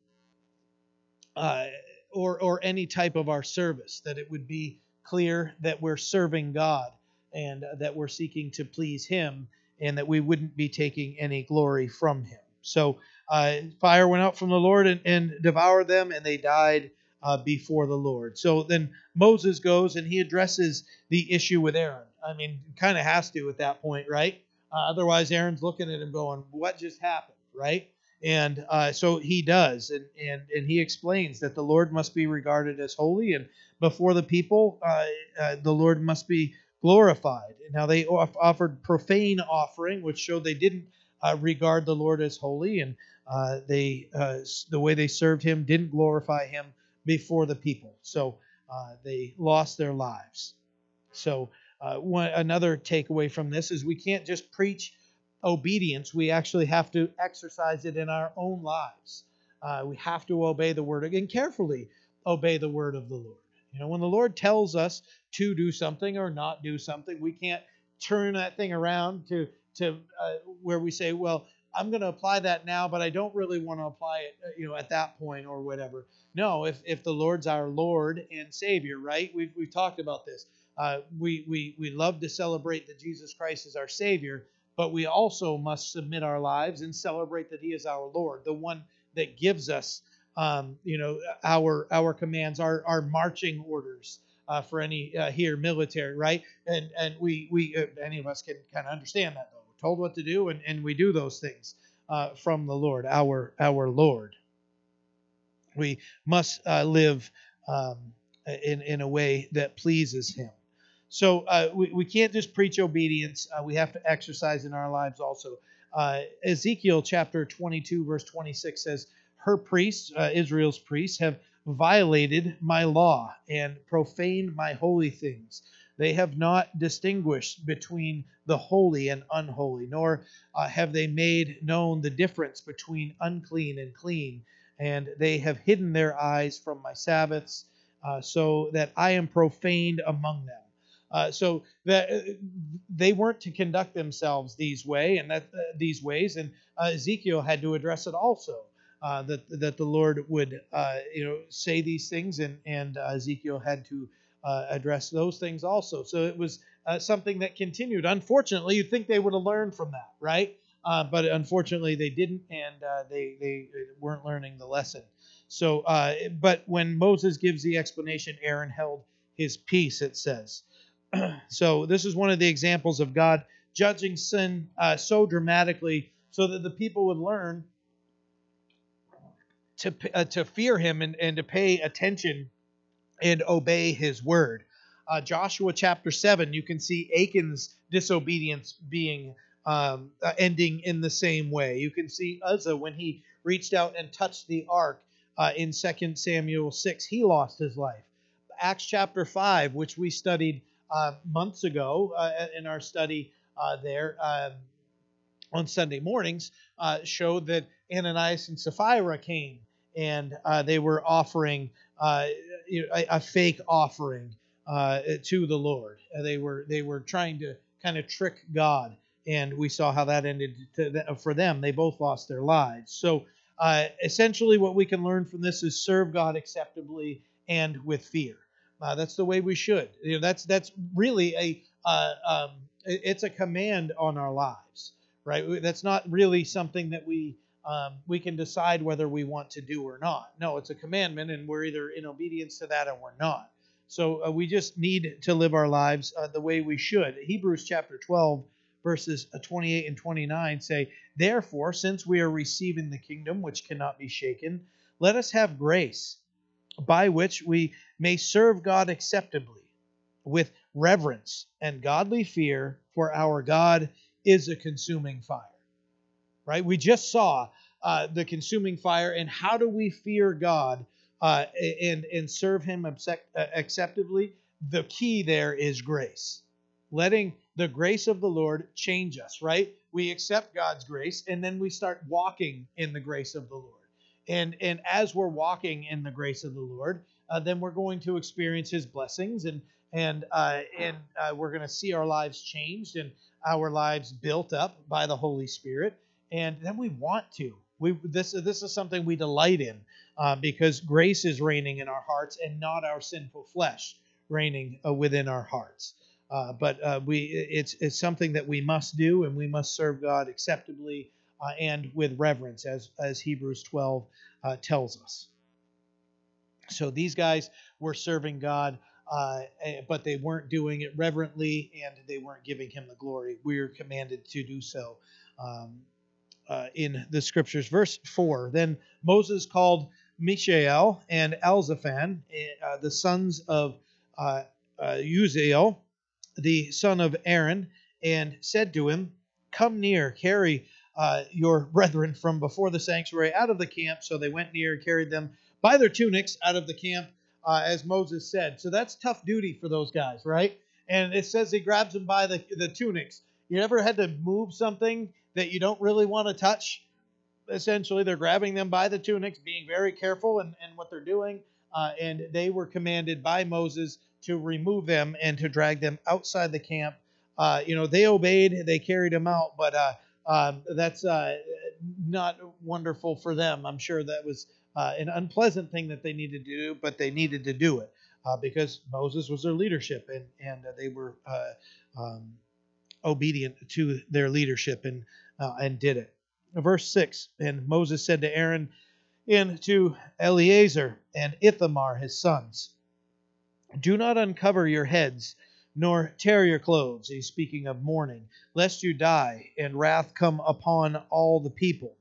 uh, or or any type of our service. That it would be clear that we're serving God and that we're seeking to please him, and that we wouldn't be taking any glory from him. So uh, fire went out from the Lord and, and devoured them, and they died uh, before the Lord. So then Moses goes and he addresses the issue with Aaron. I mean, kind of has to at that point, right? Uh, otherwise, Aaron's looking at him going, what just happened, right? And uh, so he does, and, and and he explains that the Lord must be regarded as holy, and before the people, uh, uh, the Lord must be glorified. And now they off- offered profane offering, which showed they didn't uh, regard the Lord as holy, and uh, they uh, the way they served him didn't glorify him before the people. So uh, they lost their lives. So uh, one, another takeaway from this is we can't just preach obedience, we actually have to exercise it in our own lives. Uh, we have to obey the word and carefully obey the word of the Lord. You know, when the Lord tells us to do something or not do something, we can't turn that thing around to to uh, where we say, well, I'm going to apply that now, but I don't really want to apply it, you know, at that point or whatever. No, if if the Lord's our Lord and Savior, right? We've we've talked about this. Uh, we we we love to celebrate that Jesus Christ is our Savior. But we also must submit our lives and celebrate that he is our Lord, the one that gives us, um, you know, our our commands, our our marching orders uh, for any uh, here military, right? And and we we uh, any of us can kind of understand that though. We're told what to do, and, and we do those things uh, from the Lord, our our Lord. We must uh, live um, in in a way that pleases him. So uh, we, we can't just preach obedience. Uh, we have to exercise in our lives also. Uh, Ezekiel chapter twenty-two, verse twenty-six says, her priests, uh, Israel's priests, have violated my law and profaned my holy things. They have not distinguished between the holy and unholy, nor uh, have they made known the difference between unclean and clean. And they have hidden their eyes from my Sabbaths, uh, so that I am profaned among them. Uh, so that uh, they weren't to conduct themselves these way and that uh, these ways, and uh, Ezekiel had to address it also. Uh, that that the Lord would uh, you know say these things, and and uh, Ezekiel had to uh, address those things also. So it was uh, something that continued. Unfortunately, you'd think they would have learned from that, right? Uh, but unfortunately, they didn't, and uh, they they weren't learning the lesson. So, uh, but when Moses gives the explanation, Aaron held his peace, it says. So this is one of the examples of God judging sin uh, so dramatically so that the people would learn to uh, to fear him and, and to pay attention and obey his word. Uh, Joshua chapter seven, you can see Achan's disobedience being um, ending in the same way. You can see Uzzah when he reached out and touched the ark uh, in Second Samuel six. He lost his life. Acts chapter five, which we studied Uh, months ago uh, in our study uh, there uh, on Sunday mornings uh, showed that Ananias and Sapphira came and uh, they were offering uh, a, a fake offering uh, to the Lord. Uh, they were they were trying to kind of trick God, and we saw how that ended to th- for them. They both lost their lives. So uh, essentially what we can learn from this is serve God acceptably and with fear. Uh, that's the way we should. You know, that's that's really a uh, um, it's a command on our lives, right? That's not really something that we um, we can decide whether we want to do or not. No, it's a commandment, and we're either in obedience to that or we're not. So uh, we just need to live our lives uh, the way we should. Hebrews chapter twelve, verses twenty-eight and twenty-nine say, "Therefore, since we are receiving the kingdom which cannot be shaken, let us have grace, by which we may serve God acceptably with reverence and godly fear, for our God is a consuming fire." Right? We just saw uh, the consuming fire, and how do we fear God uh, and, and serve him accept- acceptably? The key there is grace. Letting the grace of the Lord change us, right? we accept God's grace, and then we start walking in the grace of the Lord. And, and as we're walking in the grace of the Lord, uh, then we're going to experience His blessings, and and uh, and uh, we're going to see our lives changed and our lives built up by the Holy Spirit. And then we want to. We this this is something we delight in uh, because grace is reigning in our hearts and not our sinful flesh reigning uh, within our hearts. Uh, but uh, we it's it's something that we must do, and we must serve God acceptably uh, and with reverence, as as Hebrews twelve uh, tells us. So these guys were serving God, uh, but they weren't doing it reverently, and they weren't giving Him the glory. We're commanded to do so. Um, Uh, in the scriptures. Verse four, then Moses called Mishael and Elzaphan, uh, the sons of uh, uh, Uzziel, the son of Aaron, and said to him, "Come near, carry uh, your brethren from before the sanctuary out of the camp." So they went near, carried them by their tunics out of the camp, uh, as Moses said. So that's tough duty for those guys, right? And it says he grabs them by the, the tunics. You ever had to move something that you don't really want to touch? Essentially, they're grabbing them by the tunics, being very careful in, in what they're doing. Uh, and they were commanded by Moses to remove them and to drag them outside the camp. Uh, you know, they obeyed, they carried them out, but uh, um, that's uh, not wonderful for them. I'm sure that was uh, an unpleasant thing that they needed to do, but they needed to do it uh, because Moses was their leadership, and, and uh, they were uh, um, obedient to their leadership and Uh, and did it. Verse six, and Moses said to Aaron and to Eleazar and Ithamar, his sons, "Do not uncover your heads, nor tear your clothes." He's speaking of mourning, "lest you die and wrath come upon all the people.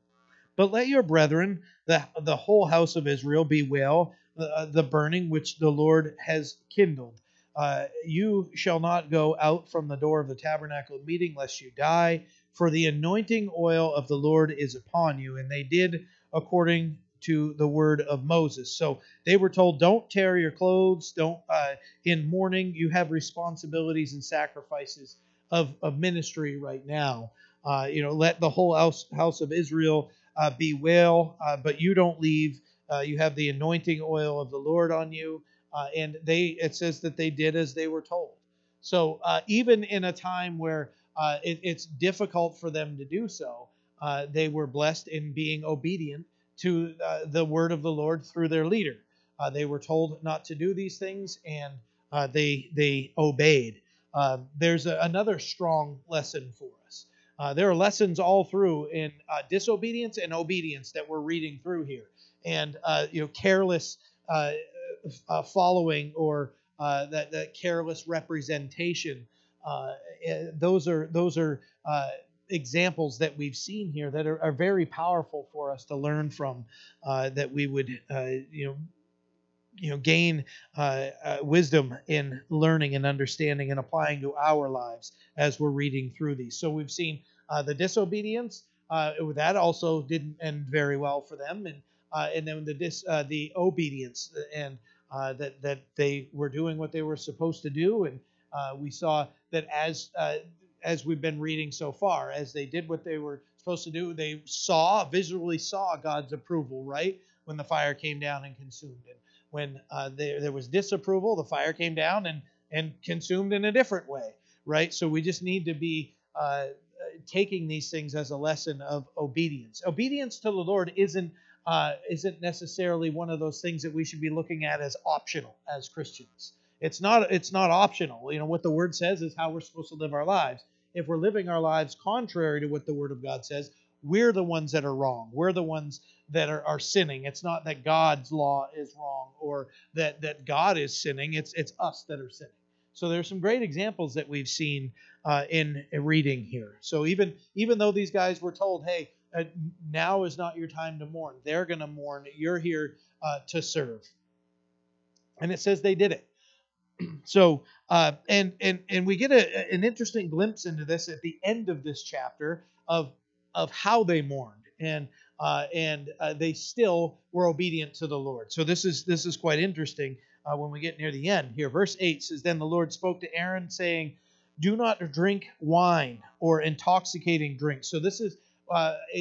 But let your brethren, the, the whole house of Israel, bewail the, the burning which the Lord has kindled. Uh, you shall not go out from the door of the tabernacle of meeting, lest you die. For the anointing oil of the Lord is upon you." And they did according to the word of Moses. So they were told, don't tear your clothes. Don't uh, in mourning. You have responsibilities and sacrifices of, of ministry right now. Uh, you know, let the whole house, house of Israel uh, bewail, uh, but you don't leave. Uh, you have the anointing oil of the Lord on you. Uh, and they, it says that they did as they were told. So uh, even in a time where Uh, it, it's difficult for them to do so, Uh, they were blessed in being obedient to uh, the word of the Lord through their leader. Uh, they were told not to do these things, and uh, they they obeyed. Uh, there's a, another strong lesson for us. Uh, there are lessons all through in uh, disobedience and obedience that we're reading through here, and uh, you know, careless uh, uh, following or uh, that that careless representation. Uh, those are those are uh, examples that we've seen here that are, are very powerful for us to learn from. Uh, that we would uh, you know you know gain uh, uh, wisdom in learning and understanding and applying to our lives as we're reading through these. So we've seen uh, the disobedience uh, that also didn't end very well for them, and uh, and then the dis uh, the obedience and uh, that that they were doing what they were supposed to do. And Uh, we saw that as uh, as we've been reading so far, as they did what they were supposed to do, they saw, visually saw God's approval, right? When the fire came down and consumed. And when uh, there, there was disapproval, the fire came down and, and consumed in a different way, right? So we just need to be uh, taking these things as a lesson of obedience. Obedience to the Lord isn't uh, isn't necessarily one of those things that we should be looking at as optional as Christians. It's not it's not optional. You know, what the Word says is how we're supposed to live our lives. If we're living our lives contrary to what the Word of God says, we're the ones that are wrong. We're the ones that are, are sinning. It's not that God's law is wrong or that, that God is sinning. It's it's us that are sinning. So there's some great examples that we've seen uh, in reading here. So even, even though these guys were told, hey, uh, now is not your time to mourn. They're going to mourn. You're here uh, to serve. And it says they did it. So, uh, and and and we get a, an interesting glimpse into this at the end of this chapter of of how they mourned and uh, and uh, they still were obedient to the Lord. So this is this is quite interesting uh, when we get near the end here. Verse eight says, "Then the Lord spoke to Aaron, saying, do not drink wine or intoxicating drinks. So this is uh, a,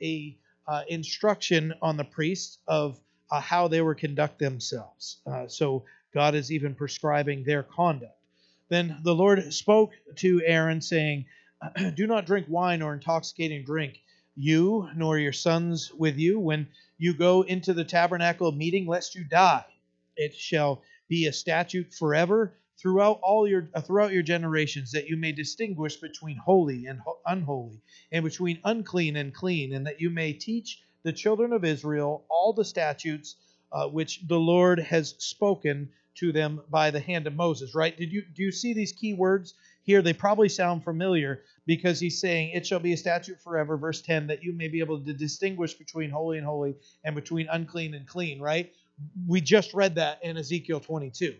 a, a uh, instruction on the priests of uh, how they were conduct themselves. Uh, so God is even prescribing their conduct. Then the Lord spoke to Aaron, saying, do not drink wine or intoxicating drink, you nor your sons with you, when you go into the tabernacle of meeting, lest you die. It shall be a statute forever throughout all your uh, throughout your generations, that you may distinguish between holy and ho- unholy, and between unclean and clean, and that you may teach the children of Israel all the statutes uh, which the Lord has spoken to them by the hand of Moses. Right? Did you do you see these key words here? They probably sound familiar, because he's saying it shall be a statute forever, verse ten, that you may be able to distinguish between holy and holy, and between unclean and clean. Right? We just read that in Ezekiel twenty-two.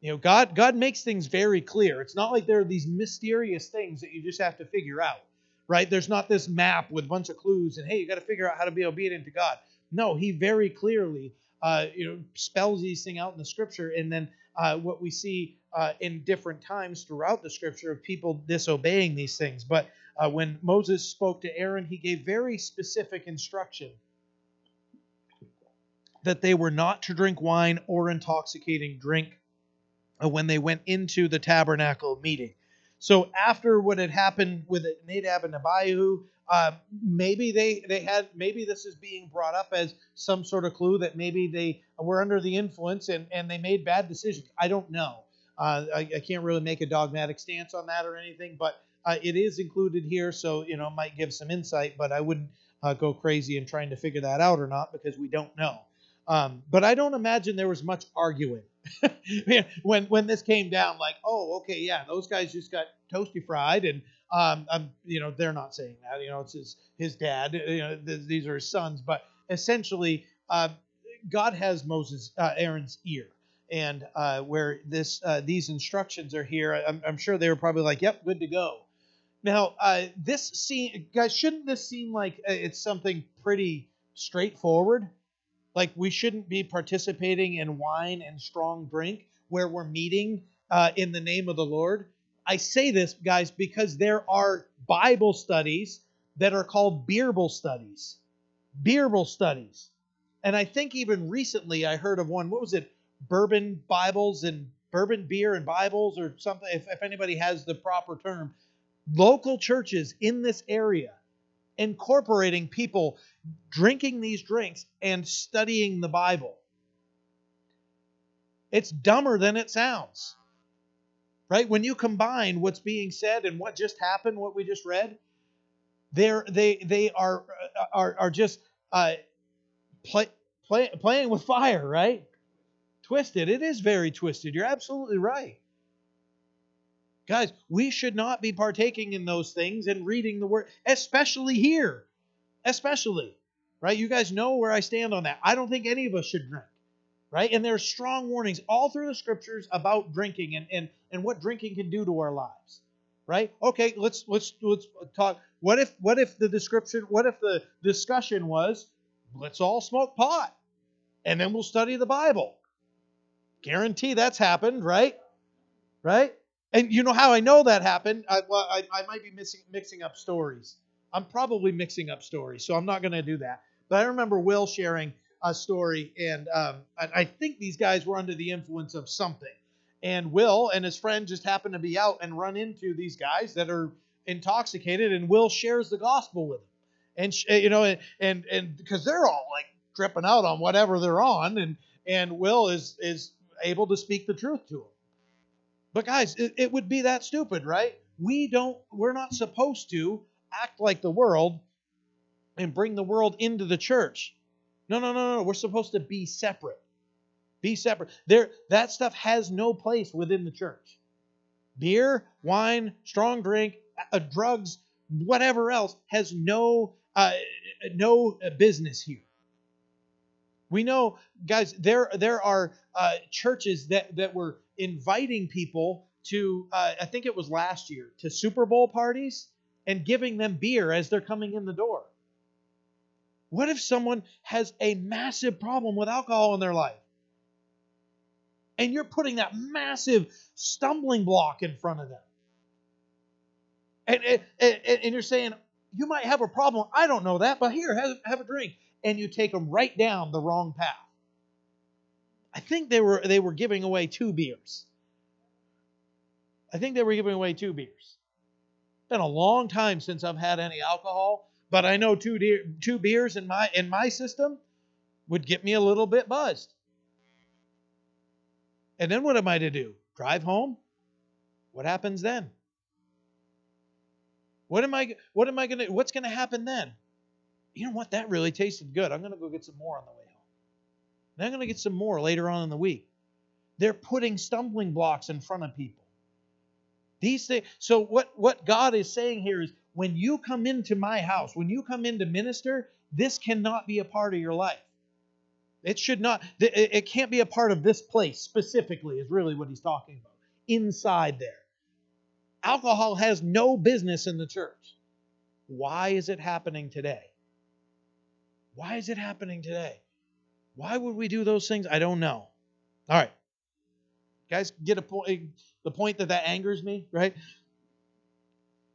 You know, God God makes things very clear. It's not like there are these mysterious things that you just have to figure out, right? There's not this map with a bunch of clues and, hey, you got to figure out how to be obedient to God. No, he very clearly uh, you know, spells these things out in the Scripture. And then uh, what we see uh, in different times throughout the Scripture of people disobeying these things. But uh, when Moses spoke to Aaron, he gave very specific instruction that they were not to drink wine or intoxicating drink when they went into the tabernacle meeting. So after what had happened with Nadab and Abihu, uh, maybe they, they had maybe this is being brought up as some sort of clue that maybe they were under the influence and, and they made bad decisions. I don't know. Uh, I, I can't really make a dogmatic stance on that or anything, but uh, it is included here, so you know it might give some insight. But I wouldn't uh, go crazy in trying to figure that out or not, because we don't know. Um, but I don't imagine there was much arguing when when this came down. Like, oh, okay, yeah, those guys just got toasty fried, and um, I'm, you know, they're not saying that. You know, it's his his dad. You know, th- these are his sons. But essentially, uh, God has Moses, uh, Aaron's ear, and uh, where this uh, these instructions are here, I'm, I'm sure they were probably like, yep, good to go. Now, uh, this seem guys, shouldn't this seem like it's something pretty straightforward? Like, we shouldn't be participating in wine and strong drink where we're meeting uh, in the name of the Lord. I say this, guys, because there are Bible studies that are called Bible studies. Bible studies. And I think even recently I heard of one, what was it, Bourbon Bibles and Bourbon Beer and Bibles or something, if, if anybody has the proper term. Local churches in this area incorporating people drinking these drinks and studying the Bible. It's dumber than it sounds, right? When you combine what's being said and what just happened, what we just read, they're, they they are are are just uh, play, play, playing with fire, right? Twisted. It is very twisted. You're absolutely right. Guys, we should not be partaking in those things and reading the Word, especially here. Especially, right? You guys know where I stand on that. I don't think any of us should drink, right? And there are strong warnings all through the Scriptures about drinking and, and, and what drinking can do to our lives, right? Okay, let's let's let's talk. What if what if the description? What if the discussion was, let's all smoke pot, and then we'll study the Bible? Guarantee that's happened, right? Right? And you know how I know that happened? I well, I, I might be missing, mixing up stories. I'm probably mixing up stories, so I'm not going to do that. But I remember Will sharing a story, and um, I, I think these guys were under the influence of something. And Will and his friend just happened to be out and run into these guys that are intoxicated, and Will shares the gospel with them. And, you know, and and, and because they're all, like, tripping out on whatever they're on, and, and Will is, is able to speak the truth to them. But, guys, it, it would be that stupid, right? We don't, we're not supposed to act like the world and bring the world into the church. No, no, no, no. We're supposed to be separate. Be separate. There, that stuff has no place within the church. Beer, wine, strong drink, uh, drugs, whatever else has no uh, no business here. We know, guys. There, there are uh, churches that that were inviting people to. Uh, I think it was last year to Super Bowl parties. And giving them beer as they're coming in the door. What if someone has a massive problem with alcohol in their life? And you're putting that massive stumbling block in front of them. And, and, and, and you're saying, you might have a problem. I don't know that, but here, have, have a drink. And you take them right down the wrong path. I think they were they were giving away two beers. I think they were giving away two beers. Been a long time since I've had any alcohol, but I know two deer, two beers in my in my system would get me a little bit buzzed. And then what am I to do? Drive home? What happens then? What am I what am I going to what's going to happen then? You know what? That really tasted good. I'm going to go get some more on the way home. And I'm going to get some more later on in the week. They're putting stumbling blocks in front of people. These things. So what, what God is saying here is, when you come into my house, when you come in to minister, this cannot be a part of your life. It should not. It can't be a part of this place specifically is really what he's talking about. Inside there. Alcohol has no business in the church. Why is it happening today? Why is it happening today? Why would we do those things? I don't know. All right. Guys, get a point, the point that that angers me, right?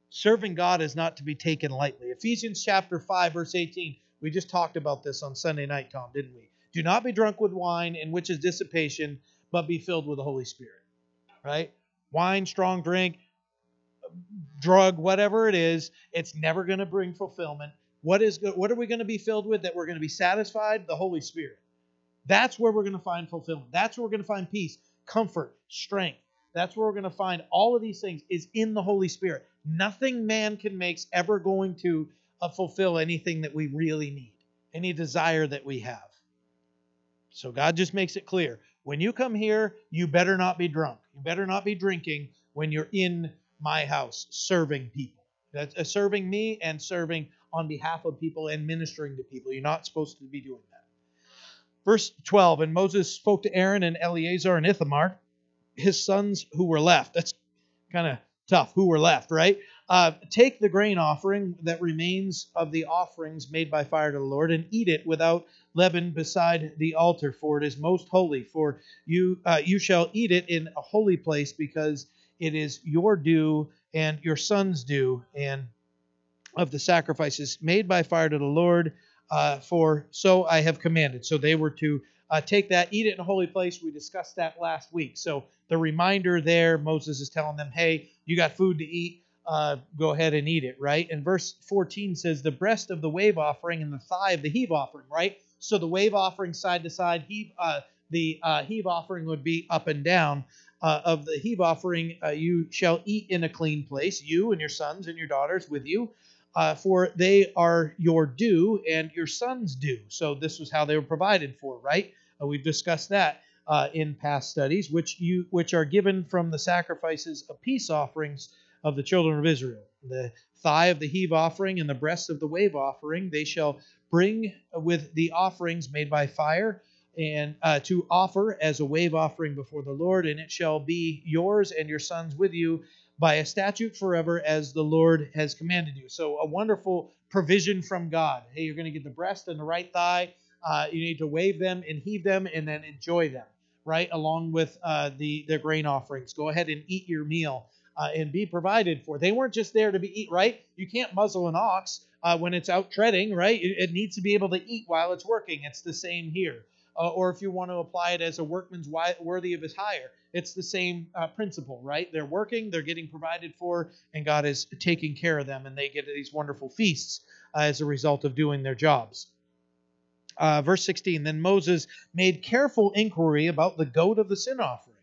Serving God is not to be taken lightly. Ephesians chapter five, verse eighteen. We just talked about this on Sunday night, Tom, didn't we? Do not be drunk with wine, in which is dissipation, but be filled with the Holy Spirit, right? Wine, strong drink, drug, whatever it is, it's never going to bring fulfillment. What is what are we going to be filled with that we're going to be satisfied? The Holy Spirit. That's where we're going to find fulfillment. That's where we're going to find peace, comfort, strength. That's where we're going to find all of these things is in the Holy Spirit. Nothing man can make is ever going to uh, fulfill anything that we really need, any desire that we have. So God just makes it clear. When you come here, you better not be drunk. You better not be drinking when you're in my house serving people. That's uh, serving me and serving on behalf of people and ministering to people. You're not supposed to be doing that. Verse twelve, and Moses spoke to Aaron and Eleazar and Ithamar, his sons who were left. That's kind of tough, who were left, right? Uh, take the grain offering that remains of the offerings made by fire to the Lord and eat it without leaven beside the altar, for it is most holy. For you uh, you shall eat it in a holy place, because it is your due and your son's due, and of the sacrifices made by fire to the Lord, uh, for so I have commanded. So they were to uh, take that, eat it in a holy place. We discussed that last week. So the reminder there, Moses is telling them, hey, you got food to eat, uh, go ahead and eat it, right? And verse fourteen says, the breast of the wave offering and the thigh of the heave offering, right? So the wave offering side to side, heave, uh, the uh, heave offering would be up and down. Uh, of the heave offering, uh, you shall eat in a clean place, you and your sons and your daughters with you. Uh, for they are your due and your son's due. So this was how they were provided for, right? Uh, we've discussed that uh, in past studies, which you which are given from the sacrifices of peace offerings of the children of Israel. The thigh of the heave offering and the breast of the wave offering, they shall bring with the offerings made by fire and uh, to offer as a wave offering before the Lord, and it shall be yours and your son's with you, by a statute forever, as the Lord has commanded you. So a wonderful provision from God. Hey, you're going to get the breast and the right thigh. Uh, you need to wave them and heave them and then enjoy them, right? Along with uh, the, the grain offerings. Go ahead and eat your meal uh, and be provided for. They weren't just there to be eat, right? You can't muzzle an ox uh, when it's out treading, right? It, it needs to be able to eat while it's working. It's the same here. Uh, or if you want to apply it as a workman's worthy of his hire, it's the same uh, principle, right? They're working, they're getting provided for, and God is taking care of them, and they get these wonderful feasts uh, as a result of doing their jobs. Uh, verse sixteen, then Moses made careful inquiry about the goat of the sin offering,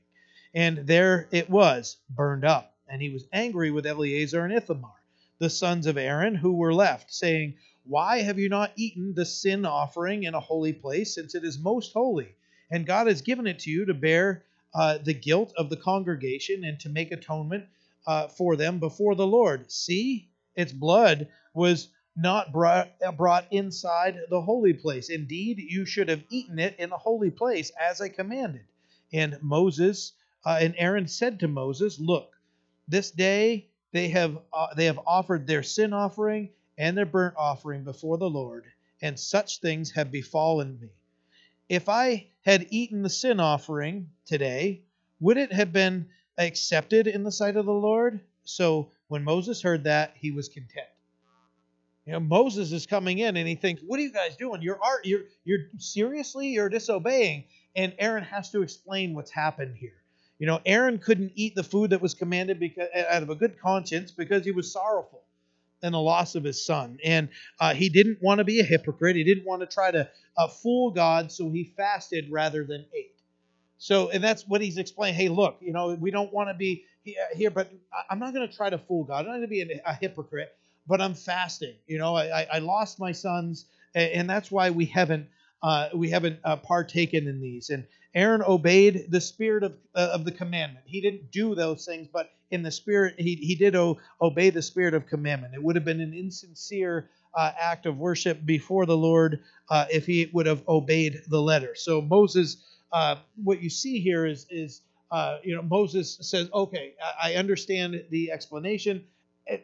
and there it was, burned up. And he was angry with Eleazar and Ithamar, the sons of Aaron, who were left, saying, why have you not eaten the sin offering in a holy place, since it is most holy? And God has given it to you to bear uh, the guilt of the congregation and to make atonement uh, for them before the Lord. See, its blood was not brought, brought inside the holy place. Indeed, you should have eaten it in the holy place, as I commanded. And Moses uh, and Aaron said to Moses, look, this day they have uh, they have offered their sin offering and their burnt offering before the Lord, and such things have befallen me. If I had eaten the sin offering today, would it have been accepted in the sight of the Lord? So When Moses heard that, he was content. You know, Moses is coming in and he thinks, what are you guys doing? You're art, you're you're seriously, you're disobeying. And Aaron has to explain what's happened here. You know, Aaron couldn't eat the food that was commanded because out of a good conscience because he was sorrowful in the loss of his son. And uh, he didn't want to be a hypocrite. He didn't want to try to uh, fool God, so he fasted rather than ate. So, and that's what he's explaining. Hey, look, you know, we don't want to be here, but I'm not going to try to fool God. I'm not going to be a, a hypocrite, but I'm fasting. You know, I, I lost my sons, and that's why we haven't uh, we haven't uh, partaken in these. And Aaron obeyed the spirit of uh, of the commandment. He didn't do those things, but in the spirit, he he did o- obey the spirit of commandment. It would have been an insincere uh, act of worship before the Lord uh, if he would have obeyed the letter. So Moses. Uh, what you see here is, is uh, you know, Moses says, okay, I understand the explanation.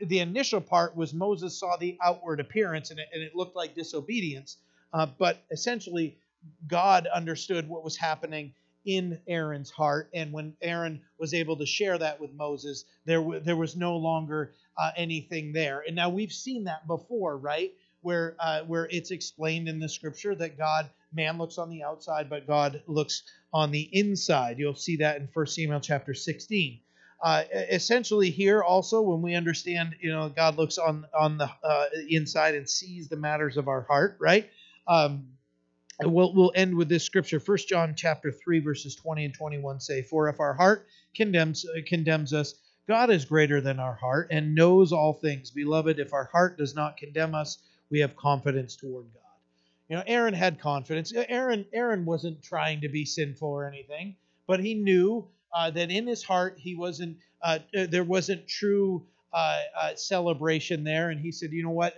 The initial part was Moses saw the outward appearance, and it, and it looked like disobedience. Uh, but essentially, God understood what was happening in Aaron's heart. And when Aaron was able to share that with Moses, there, w- there was no longer uh, anything there. And now we've seen that before, right? Where uh, where it's explained in the scripture that God, man looks on the outside, but God looks on the inside. You'll see that in First Samuel chapter sixteen. Uh, essentially here also, when we understand, you know, God looks on, on the uh, inside and sees the matters of our heart, right? Um, we'll, we'll end with this scripture. First John chapter three, verses twenty and twenty-one say, For if our heart condemns uh, condemns us, God is greater than our heart and knows all things. Beloved, if our heart does not condemn us, we have confidence toward God. You know, Aaron had confidence. Aaron, Aaron wasn't trying to be sinful or anything, but he knew uh, that in his heart he wasn't. Uh, there wasn't true uh, uh, celebration there, and he said, "You know what?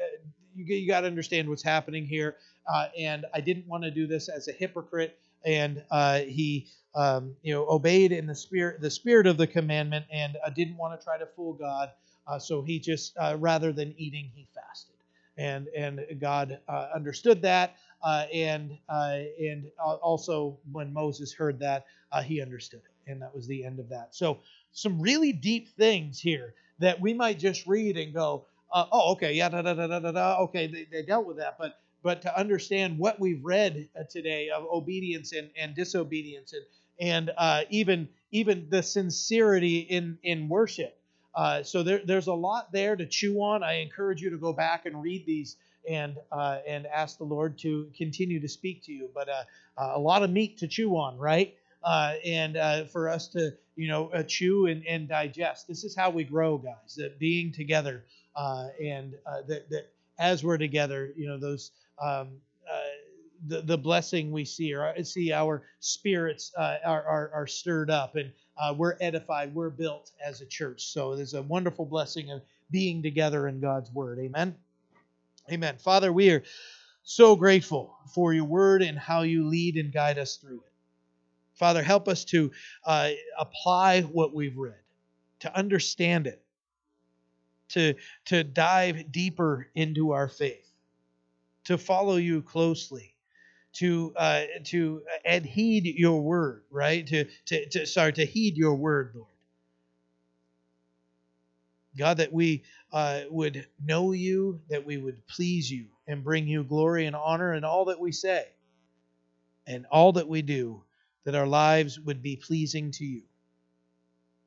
You, you got to understand what's happening here. Uh, and I didn't want to do this as a hypocrite." And uh, he, um, you know, obeyed in the spirit, the spirit of the commandment, and uh, didn't want to try to fool God. Uh, so he just, uh, rather than eating, he fasted. And and God uh, understood that, uh, and uh, and also when Moses heard that, uh, he understood it, and that was the end of that. So some really deep things here that we might just read and go, uh, oh, okay, yeah, da da da da da da. Okay, they, they dealt with that, but but to understand what we've read today of obedience and, and disobedience, and and uh, even even the sincerity in in worship. Uh, so there, there's a lot there to chew on. I encourage you to go back and read these and uh, and ask the Lord to continue to speak to you. But uh, uh, a lot of meat to chew on, right? Uh, and uh, for us to, you know, uh, chew and, and digest. This is how we grow, guys. That being together uh, and uh, that, that as we're together, you know, those um, uh, the the blessing we see or see our spirits uh, are, are are stirred up and. Uh, we're edified, we're built as a church. So there's a wonderful blessing of being together in God's word. Amen? Amen. Father, we are so grateful for your word and how you lead and guide us through it. Father, help us to uh, apply what we've read, to understand it, to, to dive deeper into our faith, to follow you closely. To uh, to heed your word, right? To, to to sorry, to heed your word, Lord. God, that we uh, would know you, that we would please you, and bring you glory and honor in all that we say, and all that we do, that our lives would be pleasing to you,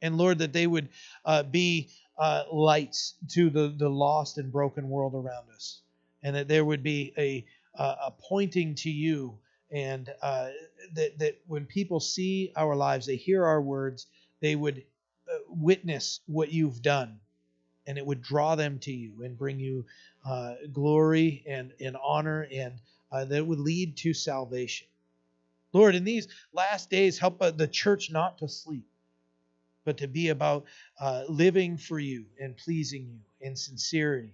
and Lord, that they would uh, be uh, lights to the the lost and broken world around us, and that there would be a Uh, pointing to you, and uh, that, that when people see our lives, they hear our words, they would uh, witness what you've done, and it would draw them to you and bring you uh, glory and, and honor, and uh, that would lead to salvation. Lord, in these last days, help uh, the church not to sleep, but to be about uh, living for you and pleasing you in sincerity.